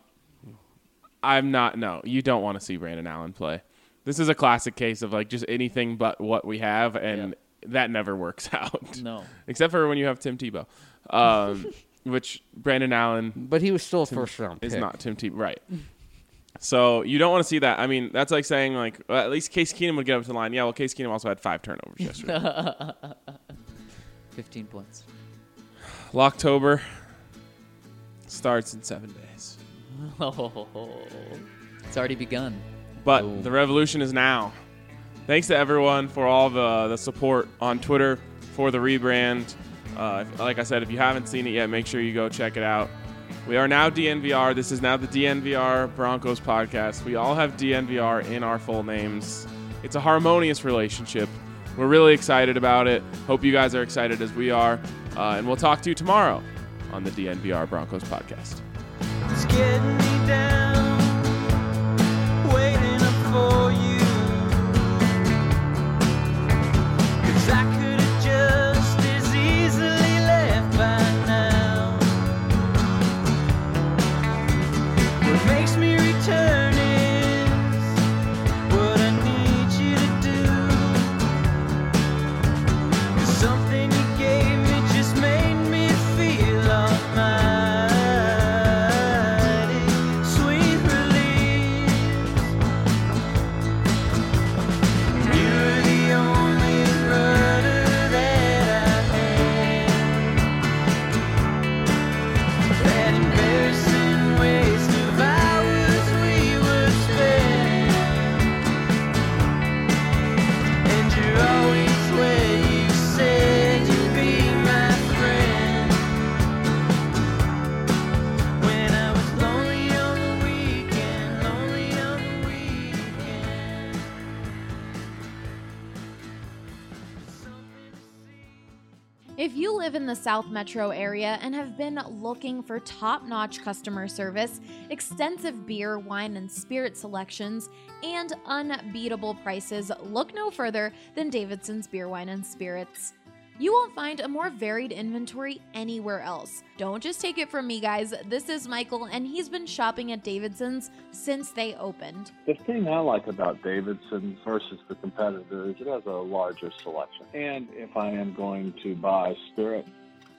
I'm not. No, you don't want to see Brandon Allen play. This is a classic case of like just anything but what we have, and yeah. that never works out. No. Except for when you have Tim Tebow, um, which Brandon Allen. But he was still a first-round pick. Is not Tim Tebow. Right. So you don't want to see that. I mean, that's like saying, like, well, at least Case Keenum would get up to the line. Yeah, well, Case Keenum also had five turnovers yesterday. fifteen points. Locktober starts in seven days. Oh, it's already begun. But Ooh. The revolution is now. Thanks to everyone for all the, the support on Twitter for the rebrand. Uh, like I said, if you haven't seen it yet, make sure you go check it out. We are now D N V R. This is now the D N V R Broncos podcast. We all have D N V R in our full names. It's a harmonious relationship. We're really excited about it. Hope you guys are excited as we are. Uh, and we'll talk to you tomorrow on the D N V R Broncos podcast. It's getting me down, waiting up for you. 'Cause I could have just as easily left by now. What makes me return is what I need you to do. 'Cause something you gave me just made me feel almighty. Sweet relief. You were the only that embarrassing waste of hours we were spent, and you're always where you said you'd be, my friend. When I was lonely on the weekend, lonely on the weekend. Something to see. If you live in the South Metro area and have been looking for top-notch customer service, extensive beer, wine, and spirit selections, and unbeatable prices, look no further than Davidson's Beer, Wine, and Spirits. You won't find a more varied inventory anywhere else. Don't just take it from me, guys. This is Michael, and he's been shopping at Davidson's since they opened. The thing I like about Davidson's versus the competitors, it has a larger selection. And if I am going to buy spirit,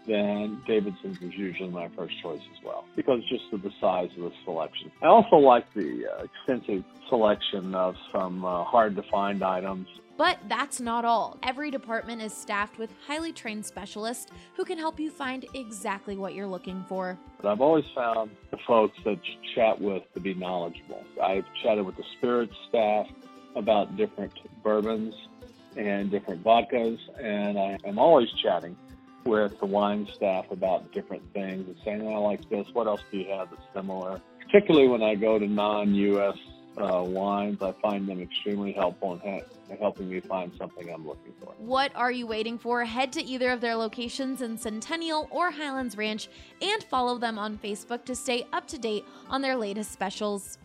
then Davidson's is usually my first choice as well, because just of the size of the selection. I also like the uh, extensive selection of some uh, hard-to-find items. But that's not all. Every department is staffed with highly trained specialists who can help you find exactly what you're looking for. But I've always found the folks that you chat with to be knowledgeable. I've chatted with the spirits staff about different bourbons and different vodkas, and I am always chatting with the wine staff about different things and saying, oh, I like this, what else do you have that's similar? Particularly when I go to non-U S Uh, wines, I find them extremely helpful in, ha- in helping me find something I'm looking for. What are you waiting for? Head to either of their locations in Centennial or Highlands Ranch and follow them on Facebook to stay up to date on their latest specials.